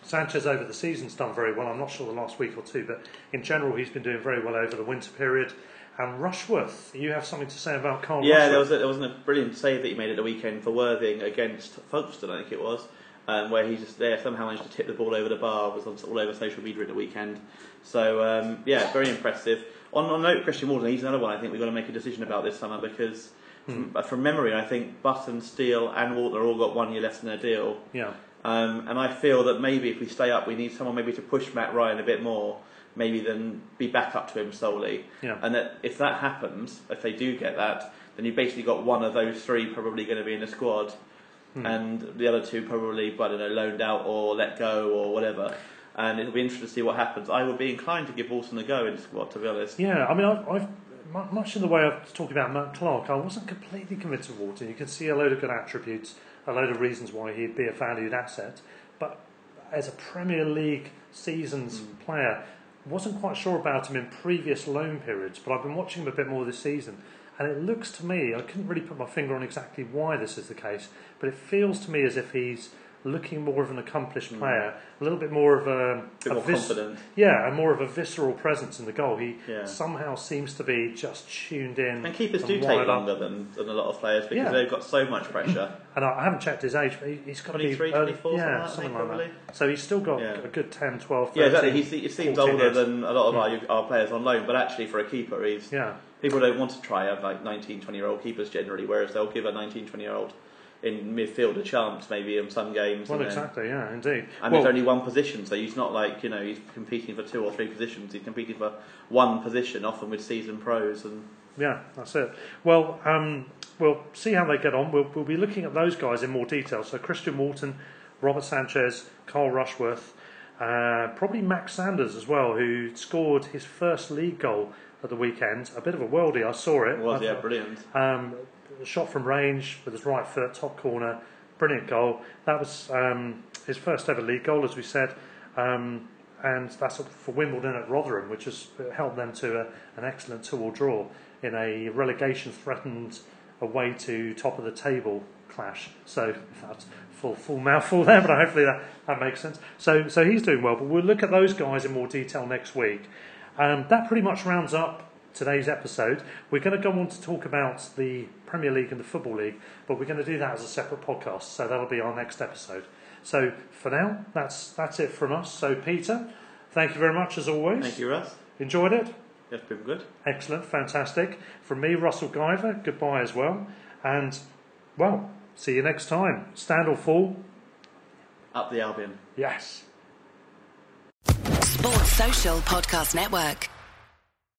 Sanchez over the season's done very well. I'm not sure the last week or two, but in general he's been doing very well over the winter period. And Rushworth, you have something to say about Carl yeah, Rushworth? Yeah, there, was there wasn't a brilliant save that he made at the weekend for Worthing against Folkestone, I think it was, um, where he just there somehow managed to tip the ball over the bar. It was all over social media at the weekend. So, um, yeah, very impressive. On a note, Christian Walden, he's another one I think we've got to make a decision about this summer, because mm. from, from memory, I think Button, Steele and Walton all got one year left in their deal. Yeah. Um, and I feel that maybe if we stay up, we need someone maybe to push Matt Ryan a bit more, maybe than be back up to him solely. Yeah. And that if that happens, if they do get that, then you've basically got one of those three probably going to be in the squad, mm. and the other two probably, I don't know, loaned out or let go or whatever. And it'll be interesting to see what happens. I would be inclined to give Walton a go in the squad, to be honest. Yeah, I mean, I've, I've much in the way I was talking about Matt Clark, I wasn't completely convinced of Walton. You can see a load of good attributes, a load of reasons why he'd be a valued asset, but as a Premier League seasons mm. player, wasn't quite sure about him in previous loan periods, but I've been watching him a bit more this season, and it looks to me, I couldn't really put my finger on exactly why this is the case, but it feels to me as if he's looking more of an accomplished mm. player, a little bit more of a... a bit a more vis- confident. Yeah, and more of a visceral presence in the goal. He yeah. somehow seems to be just tuned in. And keepers and do take longer than, than a lot of players, because yeah. they've got so much pressure. And I haven't checked his age, but he's got to be... twenty-three, twenty-four, yeah, something like probably. that. So he's still got yeah. a good ten, twelve, thirteen, yeah, exactly. He seems older years. than a lot of mm. our, our players on loan, but actually for a keeper, he's... Yeah. People don't want to try out like nineteen, twenty-year-old keepers generally, whereas they'll give a nineteen, twenty-year-old in midfield a chance maybe in some games. Well, and exactly, then, yeah, indeed. And well, there's only one position, so he's not like, you know, he's competing for two or three positions. He's competing for one position, often with seasoned pros. And yeah, that's it. Well, um, we'll see how they get on. We'll, we'll be looking at those guys in more detail. So Christian Walton, Robert Sanchez, Carl Rushworth, uh, probably Max Sanders as well, who scored his first league goal at the weekend. A bit of a worldie, I saw it. It was, I yeah, thought, brilliant. Um, shot from range with his right foot, top corner, brilliant goal. That was um, his first ever league goal, as we said, um, and that's for Wimbledon at Rotherham, which has helped them to a, an excellent two-all draw in a relegation-threatened away to top-of-the-table clash. So that's full full mouthful there, but hopefully that, that makes sense. So so he's doing well, but we'll look at those guys in more detail next week. Um, that pretty much rounds up today's episode. We're going to go on to talk about the Premier League and the Football League, but we're going to do that as a separate podcast, so that'll be our next episode. So for now, that's that's it from us. So Peter, thank you very much as always. Thank you, Russ. Enjoyed it? It's been good. Excellent, fantastic. From me, Russell Guyver, goodbye as well. And, well, see you next time. Stand or fall? Up the Albion. Yes. Sports Social Podcast Network.